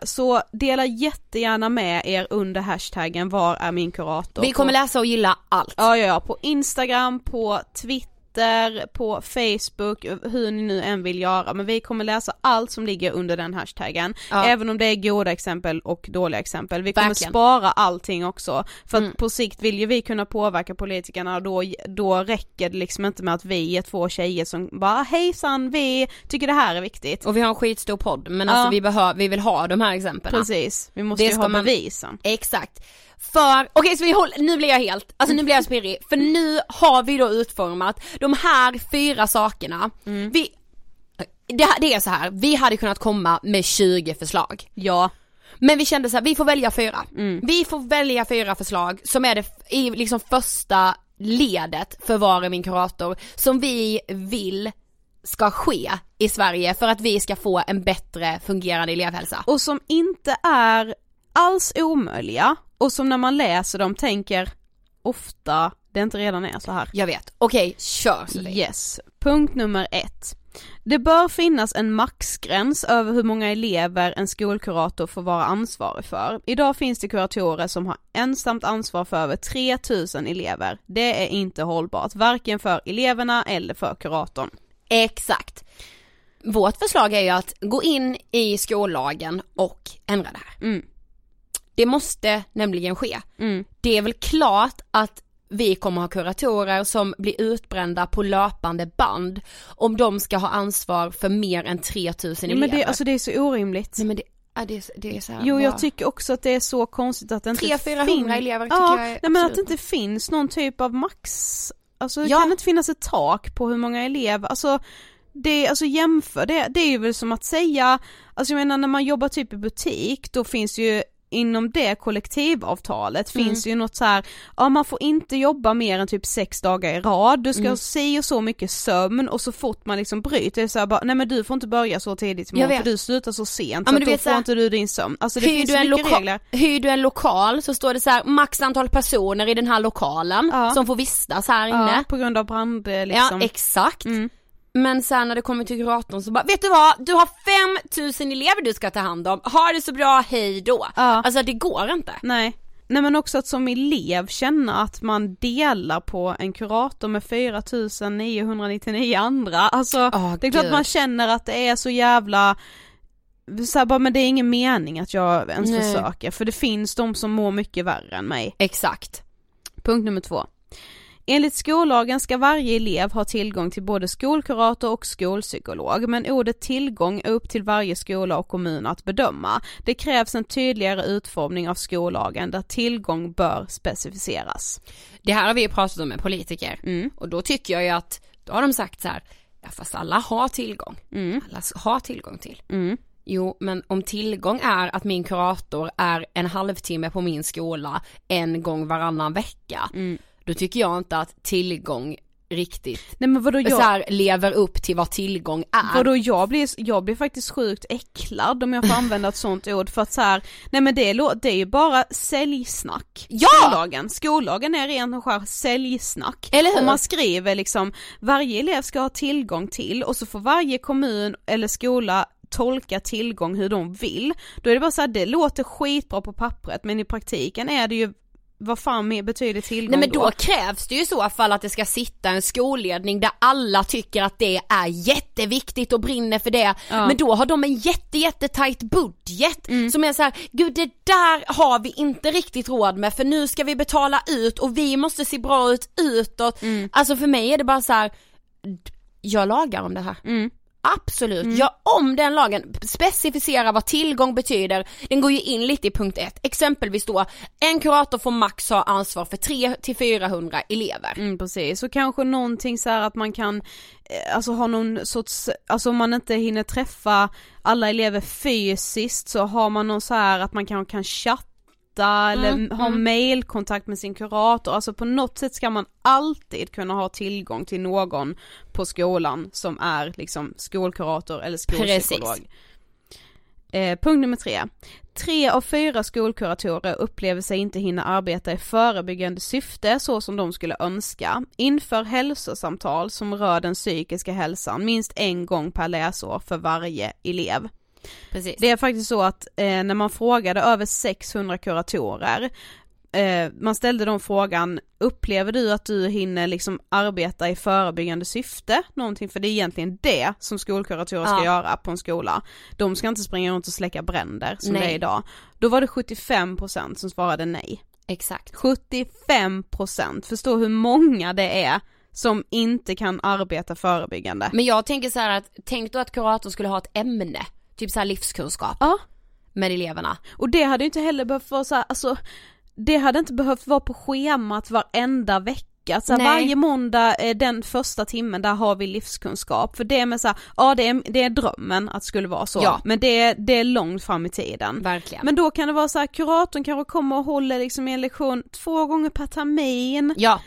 Så dela jättegärna med er under hashtaggen var är min kurator. Vi kommer läsa och gilla allt. Ja, på Instagram, på Twitter, på Facebook, hur ni nu än vill göra, men vi kommer läsa allt som ligger under den hashtaggen, även om det är goda exempel och dåliga exempel. Vi kommer spara allting också, för att på sikt vill ju vi kunna påverka politikerna, och då räcker det liksom inte med att vi är två tjejer som bara, hejsan, vi tycker det här är viktigt. Och vi har en skitstor podd, men alltså vi vill ha de här exemplen. Precis, vi måste ju ha bevisen. Exakt. För, så nu blir jag nu blir jag spirrig, för nu har vi då utformat de här 4 sakerna. Det är så här, vi hade kunnat komma med 20 förslag. Ja. Men vi kände så här, vi får välja 4. Vi får välja 4 förslag som är det i liksom första ledet för var är min kurator, som vi vill ska ske i Sverige för att vi ska få en bättre fungerande elevhälsa. Och som inte är alls omöjliga. Och som när man läser dem tänker ofta, det inte redan är så här. Jag vet. Okej, kör så det. Yes. Punkt nummer 1. Det bör finnas en maxgräns över hur många elever en skolkurator får vara ansvarig för. Idag finns det kuratorer som har ensamt ansvar för över 3000 elever. Det är inte hållbart, varken för eleverna eller för kuratorn. Exakt. Vårt förslag är ju att gå in i skollagen och ändra det här. Det måste nämligen ske. Det är väl klart att vi kommer ha kuratorer som blir utbrända på löpande band om de ska ha ansvar för mer än 3000 elever. Men det är så orimligt. Nej, men det är så här, jag tycker också att det är så konstigt att det inte 300-400 elever tycker jag. Nej, men att det inte finns någon typ av max. Alltså det kan inte finnas ett tak på hur många elever. Alltså det, alltså jämför det. Det är ju väl som att säga, alltså jag menar när man jobbar typ i butik, då finns ju inom det kollektivavtalet finns ju något så här, man får inte jobba mer än typ 6 dagar i rad. Du ska se och så mycket sömn, och så fort man liksom bryter det så här bara, nej men du får inte börja så tidigt imorgon för du slutar så sent, så då får inte du din sömn. Alltså det finns mycket regler. Hyr du en lokal så står det så här, max antal personer i den här lokalen som får vistas här inne. På grund av brand liksom. Ja, exakt. Men sen när det kommer till kuratorn så bara, vet du vad, du har 5000 elever du ska ta hand om. Ha det så bra, hej då. Alltså det går inte. Nej. Nej, men också att som elev känna att man delar på en kurator med 4999 andra. Alltså, det är klart att man känner att det är så jävla... Så här, bara, men det är ingen mening att jag ens försöker. För det finns de som mår mycket värre än mig. Exakt. Punkt nummer 2. Enligt skollagen ska varje elev ha tillgång till både skolkurator och skolpsykolog, men ordet tillgång är upp till varje skola och kommun att bedöma. Det krävs en tydligare utformning av skollagen där tillgång bör specificeras. Det här har vi pratat om med politiker. Och då tycker jag ju att, då har de sagt så här, ja, fast alla har tillgång. Alla har tillgång till. Jo, men om tillgång är att min kurator är en halvtimme på min skola en gång varannan vecka, då tycker jag inte att tillgång riktigt... Nej, men vadå, jag... så här, lever upp till vad tillgång är. Vadå, jag blir faktiskt sjukt äcklad om jag får använda ett sånt ord, för att så här, nej, men det är ju bara säljsnack. Ja! Skollagen är ren och skär säljsnack. Eller hur? Och man skriver liksom, varje elev ska ha tillgång till, och så får varje kommun eller skola tolka tillgång hur de vill. Då är det bara så här, det låter skitbra på pappret, men i praktiken är det ju... Vad fan mer betyder tillgång? Nej, men då krävs det ju i så fall att det ska sitta en skolledning där alla tycker att det är jätteviktigt och brinner för det. Ja. Men då har de en jättetajt budget som är så här, gud, det där har vi inte riktigt råd med, för nu ska vi betala ut och vi måste se bra ut utåt. Alltså för mig är det bara så här, jag lagar om det här. Absolut, gör om den lagen. Specificera vad tillgång betyder. Den går ju in lite i punkt 1. Exempelvis då, en kurator får max ha ansvar för 300-400 elever. Precis, så kanske någonting så här att man kan, alltså ha någon sorts, alltså om man inte hinner träffa alla elever fysiskt, så har man någon så här att man kan chatta eller ha mailkontakt med sin kurator. Alltså på något sätt ska man alltid kunna ha tillgång till någon på skolan som är liksom skolkurator eller skolpsykolog. Punkt nummer 3. 3 av 4 skolkuratorer upplever sig inte hinna arbeta i förebyggande syfte så som de skulle önska. Inför hälsosamtal som rör den psykiska hälsan minst en gång per läsår för varje elev. Precis. Det är faktiskt så att när man frågade över 600 kuratorer, man ställde dem frågan, upplever du att du hinner liksom arbeta i förebyggande syfte någonting? För det är egentligen det som skolkuratorer ska göra på en skola. De ska inte springa runt och släcka bränder som det är idag. Då var det 75% som svarade nej. Exakt. 75%, förstå hur många det är som inte kan arbeta förebyggande. Men jag tänker så här, att tänk då att kurator skulle ha ett ämne, typ så här livskunskap med eleverna. Och det hade ju inte heller behövt vara så här, alltså, det hade inte behövt vara på schemat varenda vecka. Alltså, varje måndag den första timmen där har vi livskunskap. För det är med så här, det är drömmen att det skulle vara så. Ja. Men det är långt fram i tiden. Verkligen. Men då kan det vara så här, kuratorn kanske kommer och håller liksom en lektion 2 gånger per termin. Ja.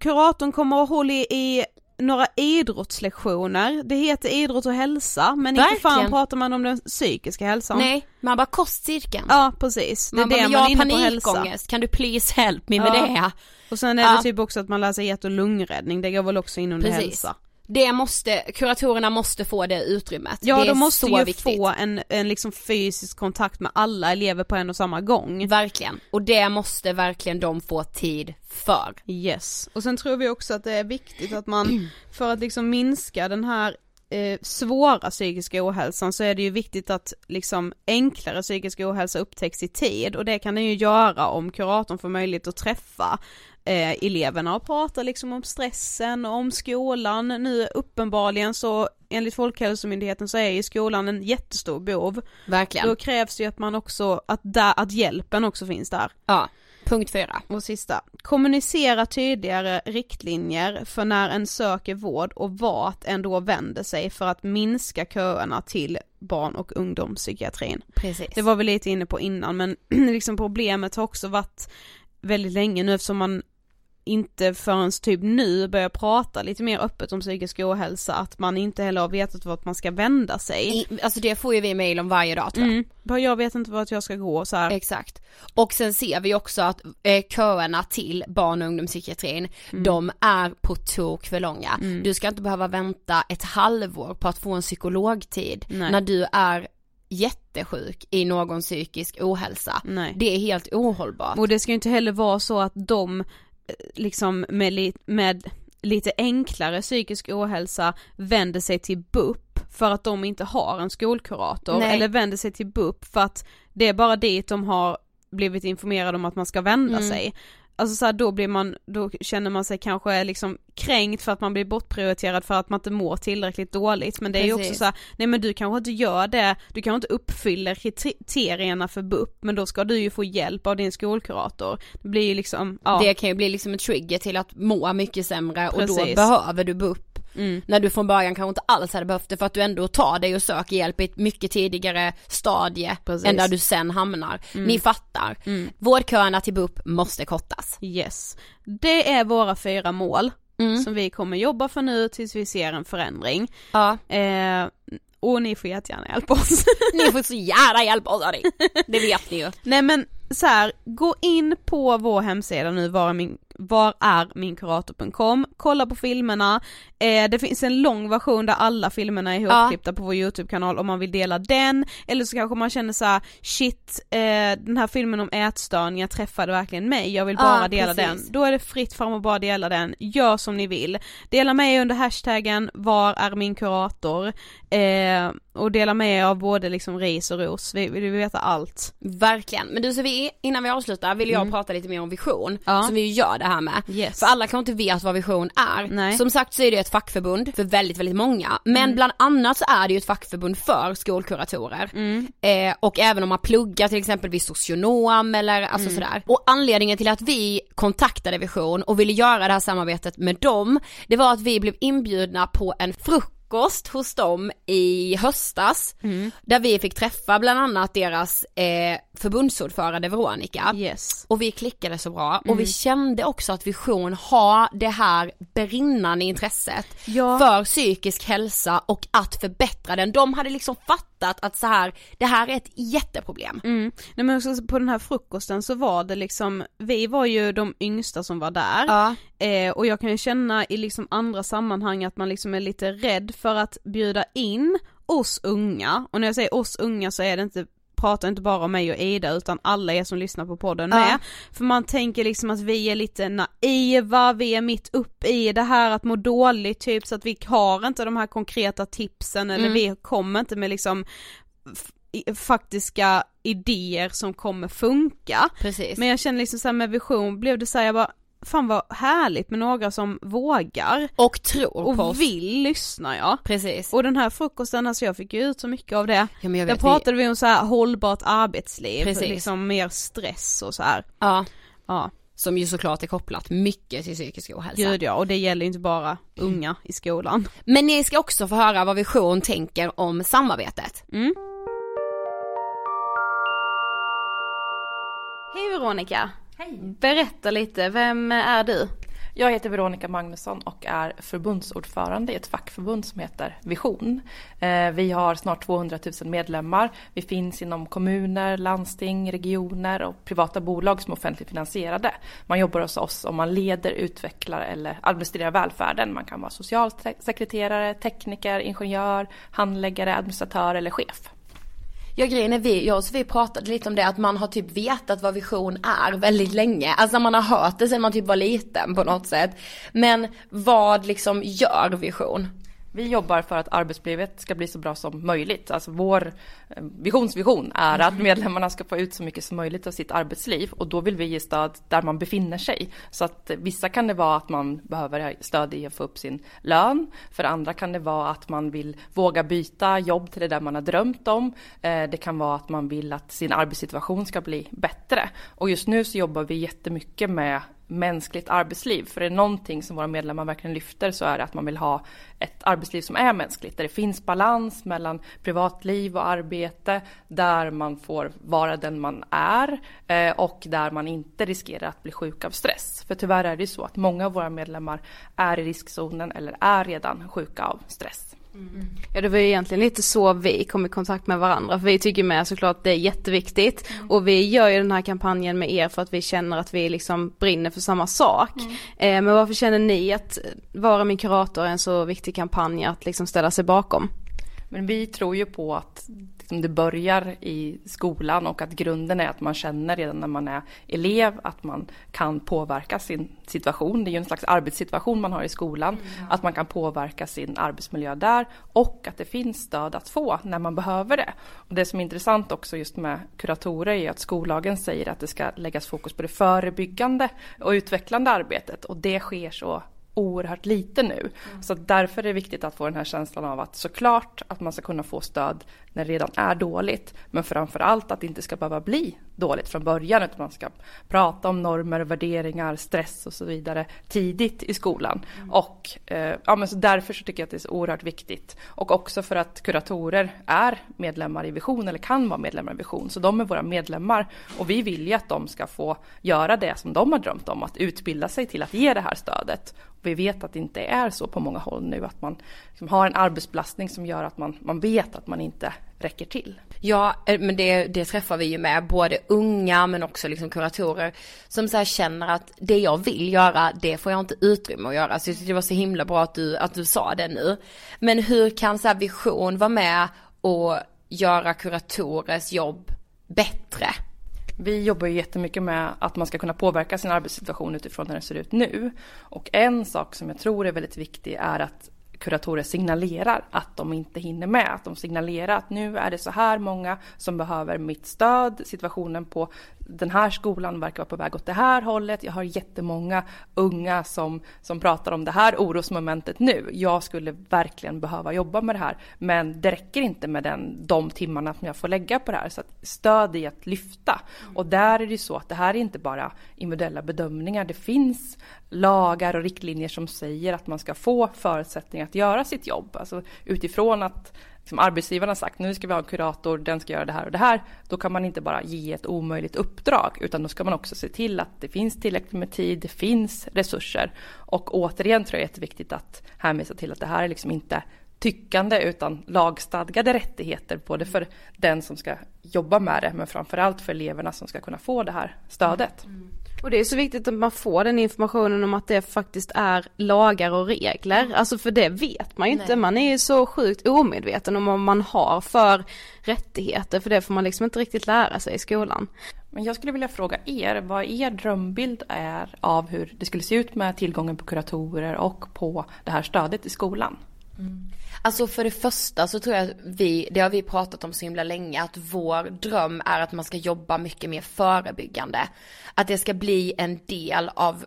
Kuratorn kommer och håller i några idrottslektioner. Det heter idrott och hälsa, men inte fan pratar man om den psykiska hälsan. Nej, man bara kostcirkeln. Ja, precis. Det är det man är inne på hälsa. Kan du please help me med det? Och sen är det typ också att man läser hjärt- och lungräddning. Det går väl också in under hälsa. Det måste, kuratorerna måste få det utrymmet. Ja, de måste ju få en liksom fysisk kontakt med alla elever på en och samma gång. Verkligen. Och det måste verkligen de få tid för. Yes. Och sen tror vi också att det är viktigt att man, för att liksom minska den här svåra psykiska ohälsan, så är det ju viktigt att liksom enklare psykisk ohälsa upptäcks i tid. Och det kan den ju göra om kuratorn får möjlighet att träffa eleverna och prata liksom om stressen och om skolan. Nu uppenbarligen, så enligt Folkhälsomyndigheten, så är ju skolan en jättestor bov. Verkligen. Då krävs det ju att man också, att hjälpen också finns där. Ja. Punkt 4. Och sista. Kommunicera tydligare riktlinjer för när en söker vård och vart en då vänder sig för att minska köerna till barn- och ungdomspsykiatrin. Precis. Det var vi lite inne på innan, men liksom problemet har också varit väldigt länge nu, eftersom man inte förrän typ nu börjar prata lite mer öppet om psykisk ohälsa, att man inte heller har vetat vart man ska vända sig. Alltså det får ju vi mejl om varje dag, tror jag. Jag vet inte vart jag ska gå så här. Exakt. Och sen ser vi också att köerna till barn- och ungdomspsykiatrin, de är på tok för långa. Du ska inte behöva vänta ett halvår på att få en psykologtid när du är jättesjuk i någon psykisk ohälsa. Nej. Det är helt ohållbart. Och det ska ju inte heller vara så att de liksom med lite enklare psykisk ohälsa vänder sig till BUP för att de inte har en skolkurator. Nej. Eller vänder sig till BUP för att det är bara dit de har blivit informerade om att man ska vända sig. Alltså så här, då känner man sig kanske liksom kränkt för att man blir bortprioriterad för att man inte mår tillräckligt dåligt. Men det är ju också så här, nej men du kanske inte gör det, du kanske inte uppfyller kriterierna för BUP, men då ska du ju få hjälp av din skolkurator. Det blir ju liksom, ja. Det kan ju bli liksom en trigger till att må mycket sämre. Precis. Och då behöver du BUP. När du från början kanske inte alls hade behövt det, för att du ändå tar dig och söker hjälp i ett mycket tidigare stadie. Precis. Än där du sen hamnar. Ni fattar. Vårdköerna till BUP måste kortas. Yes. Det är våra 4 mål som vi kommer jobba för nu tills vi ser en förändring. Ja. Och ni får jättegärna hjälpa oss. Ni får så jävla hjälpa oss, hörni. Det vet ni ju. Nej men så här, gå in på vår hemsida nu, vararminkurator.com. Kolla på filmerna. Det finns en lång version där alla filmerna är ihopklippta på vår YouTube-kanal om man vill dela den. Eller så kanske man känner så här, shit, den här filmen om ätstörningar träffade verkligen mig. Jag vill bara dela den. Då är det fritt fram att bara dela den. Gör som ni vill. Dela med er under hashtaggen vararminkurator. Och dela med er av både liksom ris och ros. Vi vill veta allt. Verkligen. Men du, så vi, innan vi avslutar vill jag prata lite mer om vision. Som vi gör det här med. Yes. För alla kan inte veta vad vision är. Nej. Som sagt så är det ett fackförbund för väldigt, väldigt många. Men bland annat så är det ju ett fackförbund för skolkuratorer. Och även om man pluggar till exempel vid socionom eller alltså sådär. Och anledningen till att vi kontaktade Vision och ville göra det här samarbetet med dem, det var att vi blev inbjudna på en frukost hos dem i höstas. Där vi fick träffa bland annat deras förbundsordförande Veronica. Yes. Och vi klickade så bra. Och vi kände också att Vision har det här brinnande intresset för psykisk hälsa och att förbättra den. De hade liksom fattat att så här, det här är ett jätteproblem. Nej, men också på den här frukosten så var det liksom, vi var ju de yngsta som var där. Och jag kan ju känna i liksom andra sammanhang att man liksom är lite rädd för att bjuda in oss unga. Och när jag säger oss unga så är det inte, pratar inte bara om mig och Ida utan alla er som lyssnar på podden med. För man tänker liksom att vi är lite naiva, vi är mitt upp i det här att må dåligt typ, så att vi har inte de här konkreta tipsen eller vi kommer inte med liksom faktiska idéer som kommer funka. Precis. Men jag känner liksom så här, med vision blev det så här, jag bara, fan vad härligt med några som vågar och tror på och vill lyssna. Precis. Och den här frukosten, alltså jag fick ju ut så mycket av det. Ja, men jag vet, där pratade vi om så här hållbart arbetsliv, liksom mer stress och så här. Ja. Som ju såklart är kopplat mycket till psykisk ohälsa. Gud ja, och det gäller inte bara unga i skolan. Men ni ska också få höra vad Vision tänker om samarbetet. Hej Veronica. Hej. Berätta lite, vem är du? Jag heter Veronica Magnusson och är förbundsordförande i ett fackförbund som heter Vision. Vi har snart 200 000 medlemmar. Vi finns inom kommuner, landsting, regioner och privata bolag som är offentligt finansierade. Man jobbar hos oss om man leder, utvecklar eller administrerar välfärden. Man kan vara socialsekreterare, tekniker, ingenjör, handläggare, administratör eller chef. Jag och Sofie pratade lite om det, att man har typ vetat vad vision är väldigt länge. Alltså man har hört det sedan man typ var liten på något sätt. Men vad liksom gör vision? Vi jobbar för att arbetslivet ska bli så bra som möjligt. Alltså vår visionsvision är att medlemmarna ska få ut så mycket som möjligt av sitt arbetsliv. Och då vill vi ge stöd där man befinner sig. Så att vissa kan det vara att man behöver stöd i att få upp sin lön. För andra kan det vara att man vill våga byta jobb till det där man har drömt om. Det kan vara att man vill att sin arbetssituation ska bli bättre. Och just nu så jobbar vi jättemycket med mänskligt arbetsliv, för det är någonting som våra medlemmar verkligen lyfter, så är det att man vill ha ett arbetsliv som är mänskligt, där det finns balans mellan privatliv och arbete, där man får vara den man är och där man inte riskerar att bli sjuk av stress. För tyvärr är det så att många av våra medlemmar är i riskzonen eller är redan sjuka av stress. Ja, det var ju egentligen lite så vi kom i kontakt med varandra, för vi tycker med såklart det är jätteviktigt och vi gör ju den här kampanjen med er för att vi känner att vi liksom brinner för samma sak. Men varför känner ni att Vara min kurator är en så viktig kampanj att liksom ställa sig bakom? Men vi tror ju på att liksom, det börjar i skolan och att grunden är att man känner redan när man är elev att man kan påverka sin situation. Det är ju en slags arbetssituation man har i skolan. Mm. Att man kan påverka sin arbetsmiljö där och att det finns stöd att få när man behöver det. Och det som är intressant också just med kuratorer är att skollagen säger att det ska läggas fokus på det förebyggande och utvecklande arbetet. Och det sker så oerhört lite nu. Mm. Så därför är det viktigt att få den här känslan av att såklart att man ska kunna få stöd när det redan är dåligt. Men framförallt att det inte ska behöva bli dåligt från början utan man ska prata om normer, värderingar, stress och så vidare tidigt i skolan. Mm. Och så därför så tycker jag att det är så oerhört viktigt. Och också för att kuratorer är medlemmar i Vision eller kan vara medlemmar i Vision. Så de är våra medlemmar och vi vill ju att de ska få göra det som de har drömt om. Att utbilda sig till att ge det här stödet. Vi vet att det inte är så på många håll nu att man liksom har en arbetsbelastning som gör att man vet att man inte räcker till. Ja, men det träffar vi ju med både unga men också liksom kuratorer som så här känner att det jag vill göra det får jag inte utrymme att göra. Så det var så himla bra att du sa det nu. Men hur kan så här Vision vara med och göra kuratorers jobb bättre? Vi jobbar ju jättemycket med att man ska kunna påverka sin arbetssituation utifrån hur den ser ut nu. Och en sak som jag tror är väldigt viktig är att kuratorer signalerar att de inte hinner med. Att de signalerar att nu är det så här många som behöver mitt stöd. Situationen på den här skolan verkar vara på väg åt det här hållet. Jag har jättemånga unga som pratar om det här orosmomentet nu. Jag skulle verkligen behöva jobba med det här. Men det räcker inte med de timmarna som jag får lägga på det här. Så att stöd i att lyfta. Och där är det så att det här är inte bara individuella bedömningar. Det finns lagar och riktlinjer som säger att man ska få förutsättningar att göra sitt jobb. Alltså utifrån att som arbetsgivaren har sagt, nu ska vi ha en kurator, den ska göra det här och det här. Då kan man inte bara ge ett omöjligt uppdrag utan då ska man också se till att det finns tillräckligt med tid, det finns resurser. Och återigen tror jag är jätteviktigt att hänvisa till att det här är liksom inte tyckande utan lagstadgade rättigheter både för den som ska jobba med det men framförallt för eleverna som ska kunna få det här stödet. Mm. Och det är så viktigt att man får den informationen om att det faktiskt är lagar och regler. Alltså för det vet man ju inte. Man är ju så sjukt omedveten om vad man har för rättigheter. För det får man liksom inte riktigt lära sig i skolan. Men jag skulle vilja fråga er vad er drömbild är av hur det skulle se ut med tillgången på kuratorer och på det här stödet i skolan. Mm. Alltså för det första så tror jag att det har vi pratat om så himla länge, att vår dröm är att man ska jobba mycket mer förebyggande. Att det ska bli en del av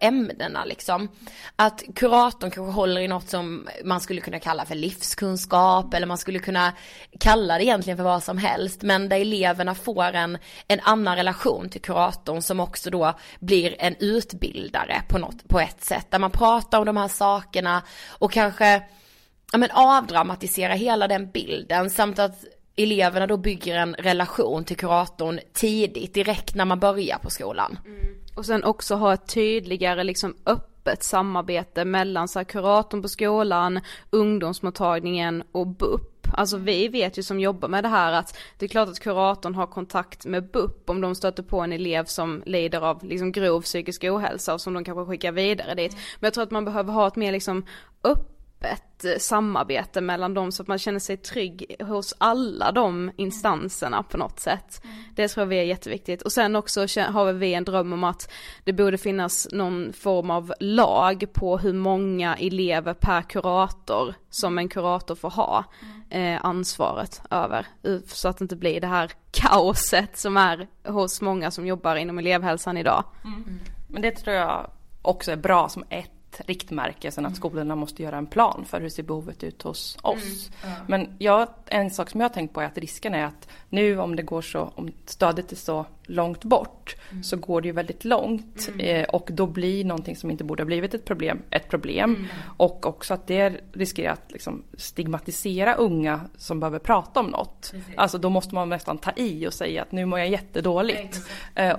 ämnena liksom. Att kuratorn kanske håller i något som man skulle kunna kalla för livskunskap eller man skulle kunna kalla det egentligen för vad som helst. Men där eleverna får en annan relation till kuratorn som också då blir en utbildare på ett sätt. Där man pratar om de här sakerna och kanske avdramatisera hela den bilden samt att eleverna då bygger en relation till kuratorn tidigt, direkt när man börjar på skolan. Mm. Och sen också ha ett tydligare liksom öppet samarbete mellan så här, kuratorn på skolan, ungdomsmottagningen och BUP. Alltså vi vet ju som jobbar med det här att det är klart att kuratorn har kontakt med BUP om de stöter på en elev som lider av liksom grov psykisk ohälsa och som de kanske skickar vidare dit. Men jag tror att man behöver ha ett mer liksom ett samarbete mellan dem så att man känner sig trygg hos alla de instanserna på något sätt. Det tror vi är jätteviktigt. Och sen också har vi en dröm om att det borde finnas någon form av lag på hur många elever per kurator som en kurator får ha ansvaret över. Så att det inte blir det här kaoset som är hos många som jobbar inom elevhälsan idag. Mm. Men det tror jag också är bra som ett riktmärke sen att skolorna måste göra en plan för hur ser behovet ut hos oss. Mm. Men en sak som jag har tänkt på är att risken är att nu om stödet är så långt bort så går det ju väldigt långt och då blir någonting som inte borde ha blivit ett problem och också att det riskerar att liksom stigmatisera unga som behöver prata om något. Precis. Alltså då måste man nästan ta i och säga att nu mår jag jättedåligt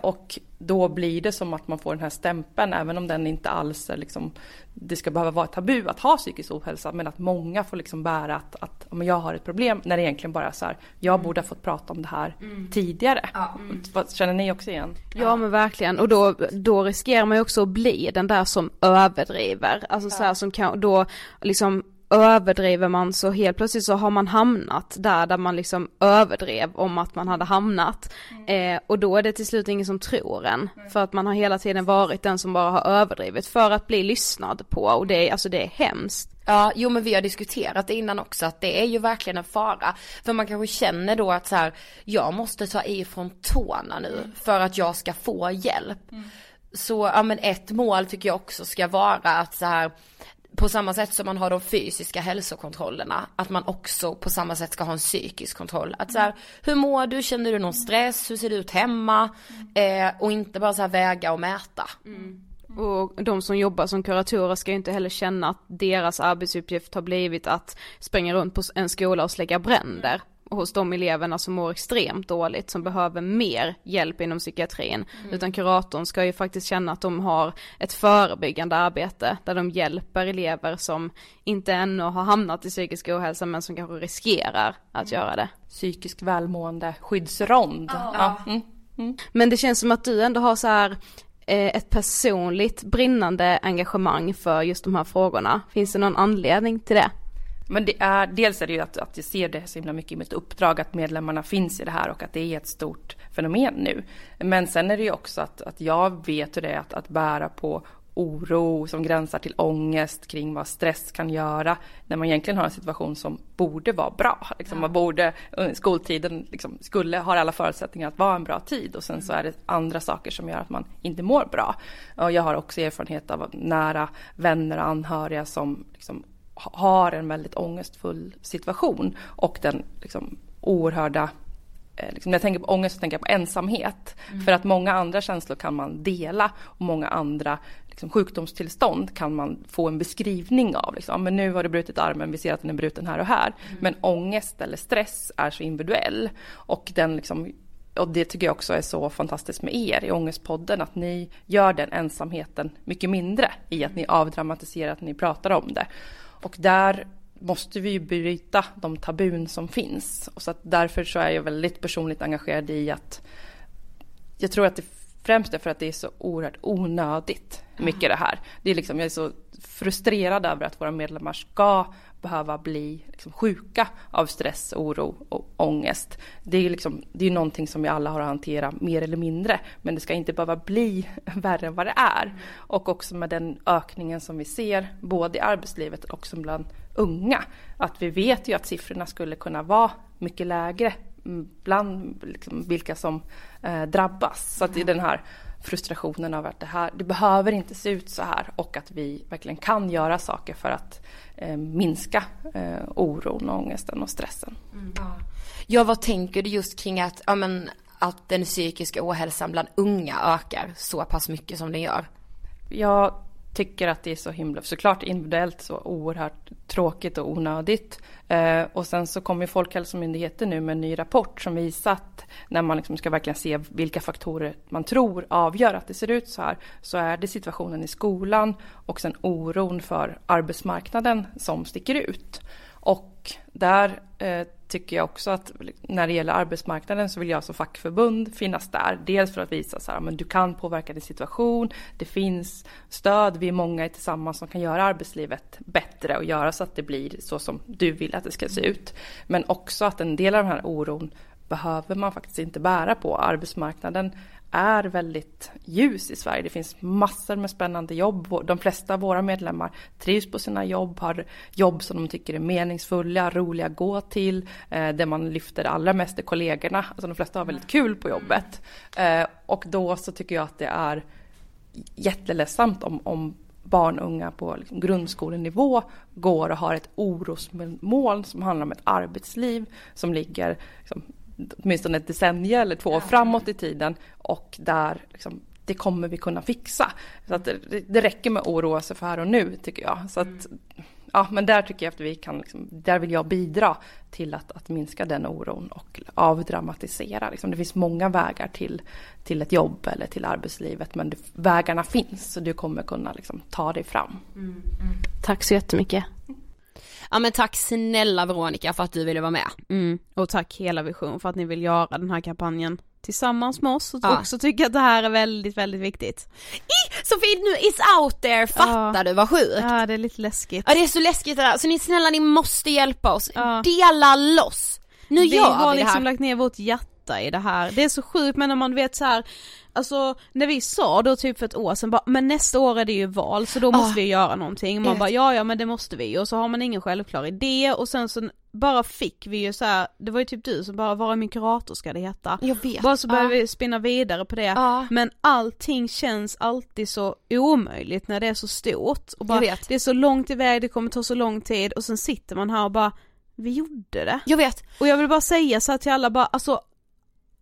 och då blir det som att man får den här stämpeln även om den inte alls är liksom, det ska behöva vara ett tabu att ha psykisk ohälsa men att många får liksom bära att om jag har ett problem när det egentligen bara är så här, jag borde ha fått prata om det här tidigare. Ja. Känner ni också igen? Ja, men verkligen. Och då riskerar man ju också att bli den där som överdriver. Alltså så här som kan då liksom överdriver man, så helt plötsligt så har man hamnat där man liksom överdrev om att man hade hamnat. Och då är det till slut ingen som tror en. För att man har hela tiden varit den som bara har överdrivit för att bli lyssnad på. Och det är hemskt. Ja, jo men vi har diskuterat det innan också, att det är ju verkligen en fara. För man kanske känner då att så här, jag måste ta i från tårna nu för att jag ska få hjälp. Så ja, men ett mål tycker jag också ska vara att så här, på samma sätt som man har de fysiska hälsokontrollerna, att man också på samma sätt ska ha en psykisk kontroll. Att så här, hur mår du? Känner du någon stress? Hur ser det ut hemma? Och inte bara så här väga och mäta. Och de som jobbar som kuratorer ska ju inte heller känna att deras arbetsuppgift har blivit att springa runt på en skola och släcka bränder hos de eleverna som mår extremt dåligt, som behöver mer hjälp inom psykiatrin. Utan kuratorn ska ju faktiskt känna att de har ett förebyggande arbete där de hjälper elever som inte ännu har hamnat i psykisk ohälsa men som kanske riskerar att göra det. Psykisk välmående skyddsrond. Men det känns som att du ändå har så här ett personligt brinnande engagemang för just de här frågorna. Finns det någon anledning till det? Men det är, dels är det ju att jag ser det så himla mycket i mitt uppdrag, att medlemmarna finns i det här och att det är ett stort fenomen nu. Men sen är det ju också att jag vet hur det är att bära på oro som gränsar till ångest kring vad stress kan göra när man egentligen har en situation som borde vara bra. Liksom, man borde, skoltiden liksom, skulle ha alla förutsättningar att vara en bra tid, och sen så är det andra saker som gör att man inte mår bra. Och jag har också erfarenhet av nära vänner och anhöriga som liksom har en väldigt ångestfull situation, och den liksom oerhörda liksom, när jag tänker på ångest så tänker jag på ensamhet, för att många andra känslor kan man dela, och många andra liksom, sjukdomstillstånd kan man få en beskrivning av liksom. Men nu har du brutit armen, vi ser att den är bruten här och här, men ångest eller stress är så individuell, och den liksom, och det tycker jag också är så fantastiskt med er i Ångestpodden, att ni gör den ensamheten mycket mindre i att ni avdramatiserar, att ni pratar om det. Och där måste vi ju bryta de tabun som finns. Och så att därför så är jag väldigt personligt engagerad i att jag tror att det främst är för att det är så oerhört onödigt mycket det här. Det är liksom, jag är så frustrerad över att våra medlemmar ska behöva bli liksom sjuka av stress, oro och ångest. Det är liksom, det är någonting som vi alla har att hantera mer eller mindre, men det ska inte behöva bli värre än vad det är. Och också med den ökningen som vi ser både i arbetslivet och också bland unga, att vi vet ju att siffrorna skulle kunna vara mycket lägre bland liksom vilka som drabbas. Så att i den här frustrationen över att det behöver inte se ut så här, och att vi verkligen kan göra saker för att minska oron, ångesten och stressen. Ja, vad tänker du just kring att, ja, men, att den psykiska ohälsan bland unga ökar så pass mycket som den gör? Jag tycker att det är så himla, såklart individuellt, så oerhört tråkigt och onödigt. Och sen så kommer Folkhälsomyndigheten nu med en ny rapport som visar att när man liksom ska verkligen se vilka faktorer man tror avgör att det ser ut så här, så är det situationen i skolan och sen oron för arbetsmarknaden som sticker ut. Och där tycker jag också att när det gäller arbetsmarknaden så vill jag som fackförbund finnas där. Dels för att visa så här, men du kan påverka din situation, det finns stöd, vi är många tillsammans som kan göra arbetslivet bättre och göra så att det blir så som du vill att det ska se ut. Men också att en del av den här oron behöver man faktiskt inte bära på. Arbetsmarknaden är väldigt ljus i Sverige. Det finns massor med spännande jobb. De flesta av våra medlemmar trivs på sina jobb, har jobb som de tycker är meningsfulla, roliga att gå till. Där man lyfter allra mest är kollegorna. Alltså de flesta har väldigt kul på jobbet. Och då så tycker jag att det är jätteledsamt om barn och unga på liksom grundskolenivå går och har ett orosmoln som handlar om ett arbetsliv som ligger liksom, åtminstone ett decennium eller två framåt i tiden, och där liksom, det kommer vi kunna fixa. Så att det räcker med oroa sig för här och nu, tycker jag. Så att, ja, men där tycker jag att vi kan, liksom, där vill jag bidra till att minska den oron och avdramatisera. Liksom. Det finns många vägar till ett jobb eller till arbetslivet, men vägarna finns, så du kommer kunna liksom, ta dig fram. Tack så jättemycket. Ja, men tack snälla Veronica för att du ville vara med. Och tack hela Vision för att ni vill göra den här kampanjen. tillsammans med oss och också tycker att det här är väldigt, väldigt viktigt. Sofie, nu is out there, fattar du, vad sjukt. Ja, det är lite läskigt. Ja, det är så läskigt det där. Så ni snälla, ni måste hjälpa oss. Dela loss. Nu vi har vi liksom lagt ner vårt hjärta i det här. Det är så sjukt, men när man vet så här, alltså när vi sa då typ för ett år sedan bara, men nästa år är det ju val så då måste vi göra någonting. Man bara ja men det måste vi, och så har man ingen självklar idé och sen så bara fick vi ju så här, det var ju typ du som bara, var är min kurator ska det heta. Jag vet. Bara så började vi spinna vidare på det. Men allting känns alltid så omöjligt när det är så stort och bara det är så långt iväg, det kommer ta så lång tid och sen sitter man här och bara vi gjorde det. Jag vet. Och jag vill bara säga så här till alla bara, alltså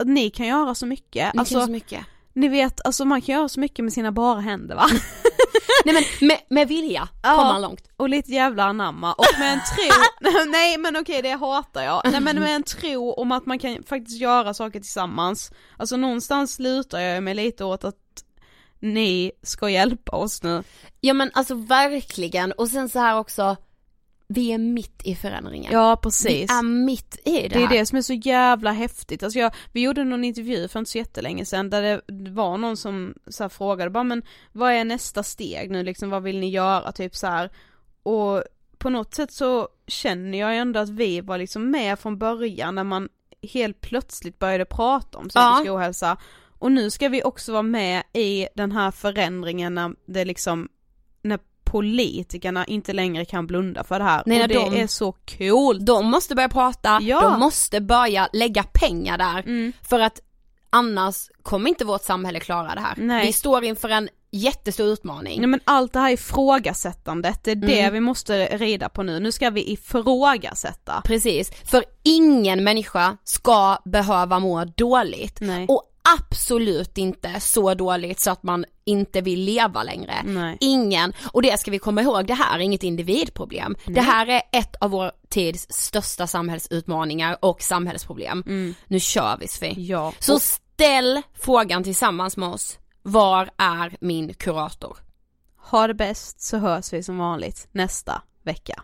ni kan göra så mycket. Ni kan så mycket. Ni vet, alltså man kan göra så mycket med sina bara händer, va? Nej, men med vilja kommer man långt. Och lite jävla anamma. Och med en tro... Nej, men okej, det hatar jag. Nej, men med en tro om att man kan faktiskt göra saker tillsammans. Alltså någonstans slutar jag mig lite åt att ni ska hjälpa oss nu. Ja, men alltså verkligen. Och sen så här också... Vi är mitt i förändringen. Ja, precis. Vi är mitt i det. Det är det som är så jävla häftigt. Alltså vi gjorde någon intervju för inte så jättelänge sedan där det var någon som så här frågade bara, men vad är nästa steg nu liksom, vad vill ni göra typ så här, och på något sätt så känner jag ändå att vi var liksom med från början när man helt plötsligt började prata om psykisk ohälsa, och nu ska vi också vara med i den här förändringen när det liksom, när politikerna inte längre kan blunda för det här. Nej, och det är så cool. De måste börja prata, de måste börja lägga pengar där för att annars kommer inte vårt samhälle klara det här. Nej. Vi står inför en jättestor utmaning. Nej, men allt det här ifrågasättandet, det är det vi måste rida på nu. Nu ska vi ifrågasätta. Precis, för ingen människa ska behöva må dåligt. Nej. Och absolut inte så dåligt så att man inte vill leva längre. Nej. Ingen. Och det ska vi komma ihåg, det här är inget individproblem. Nej. Det här är ett av vår tids största samhällsutmaningar och samhällsproblem. Nu kör vi, Sofie. Ja. Så ställ frågan tillsammans med oss. Var är min kurator? Ha det bäst, så hörs vi som vanligt nästa vecka.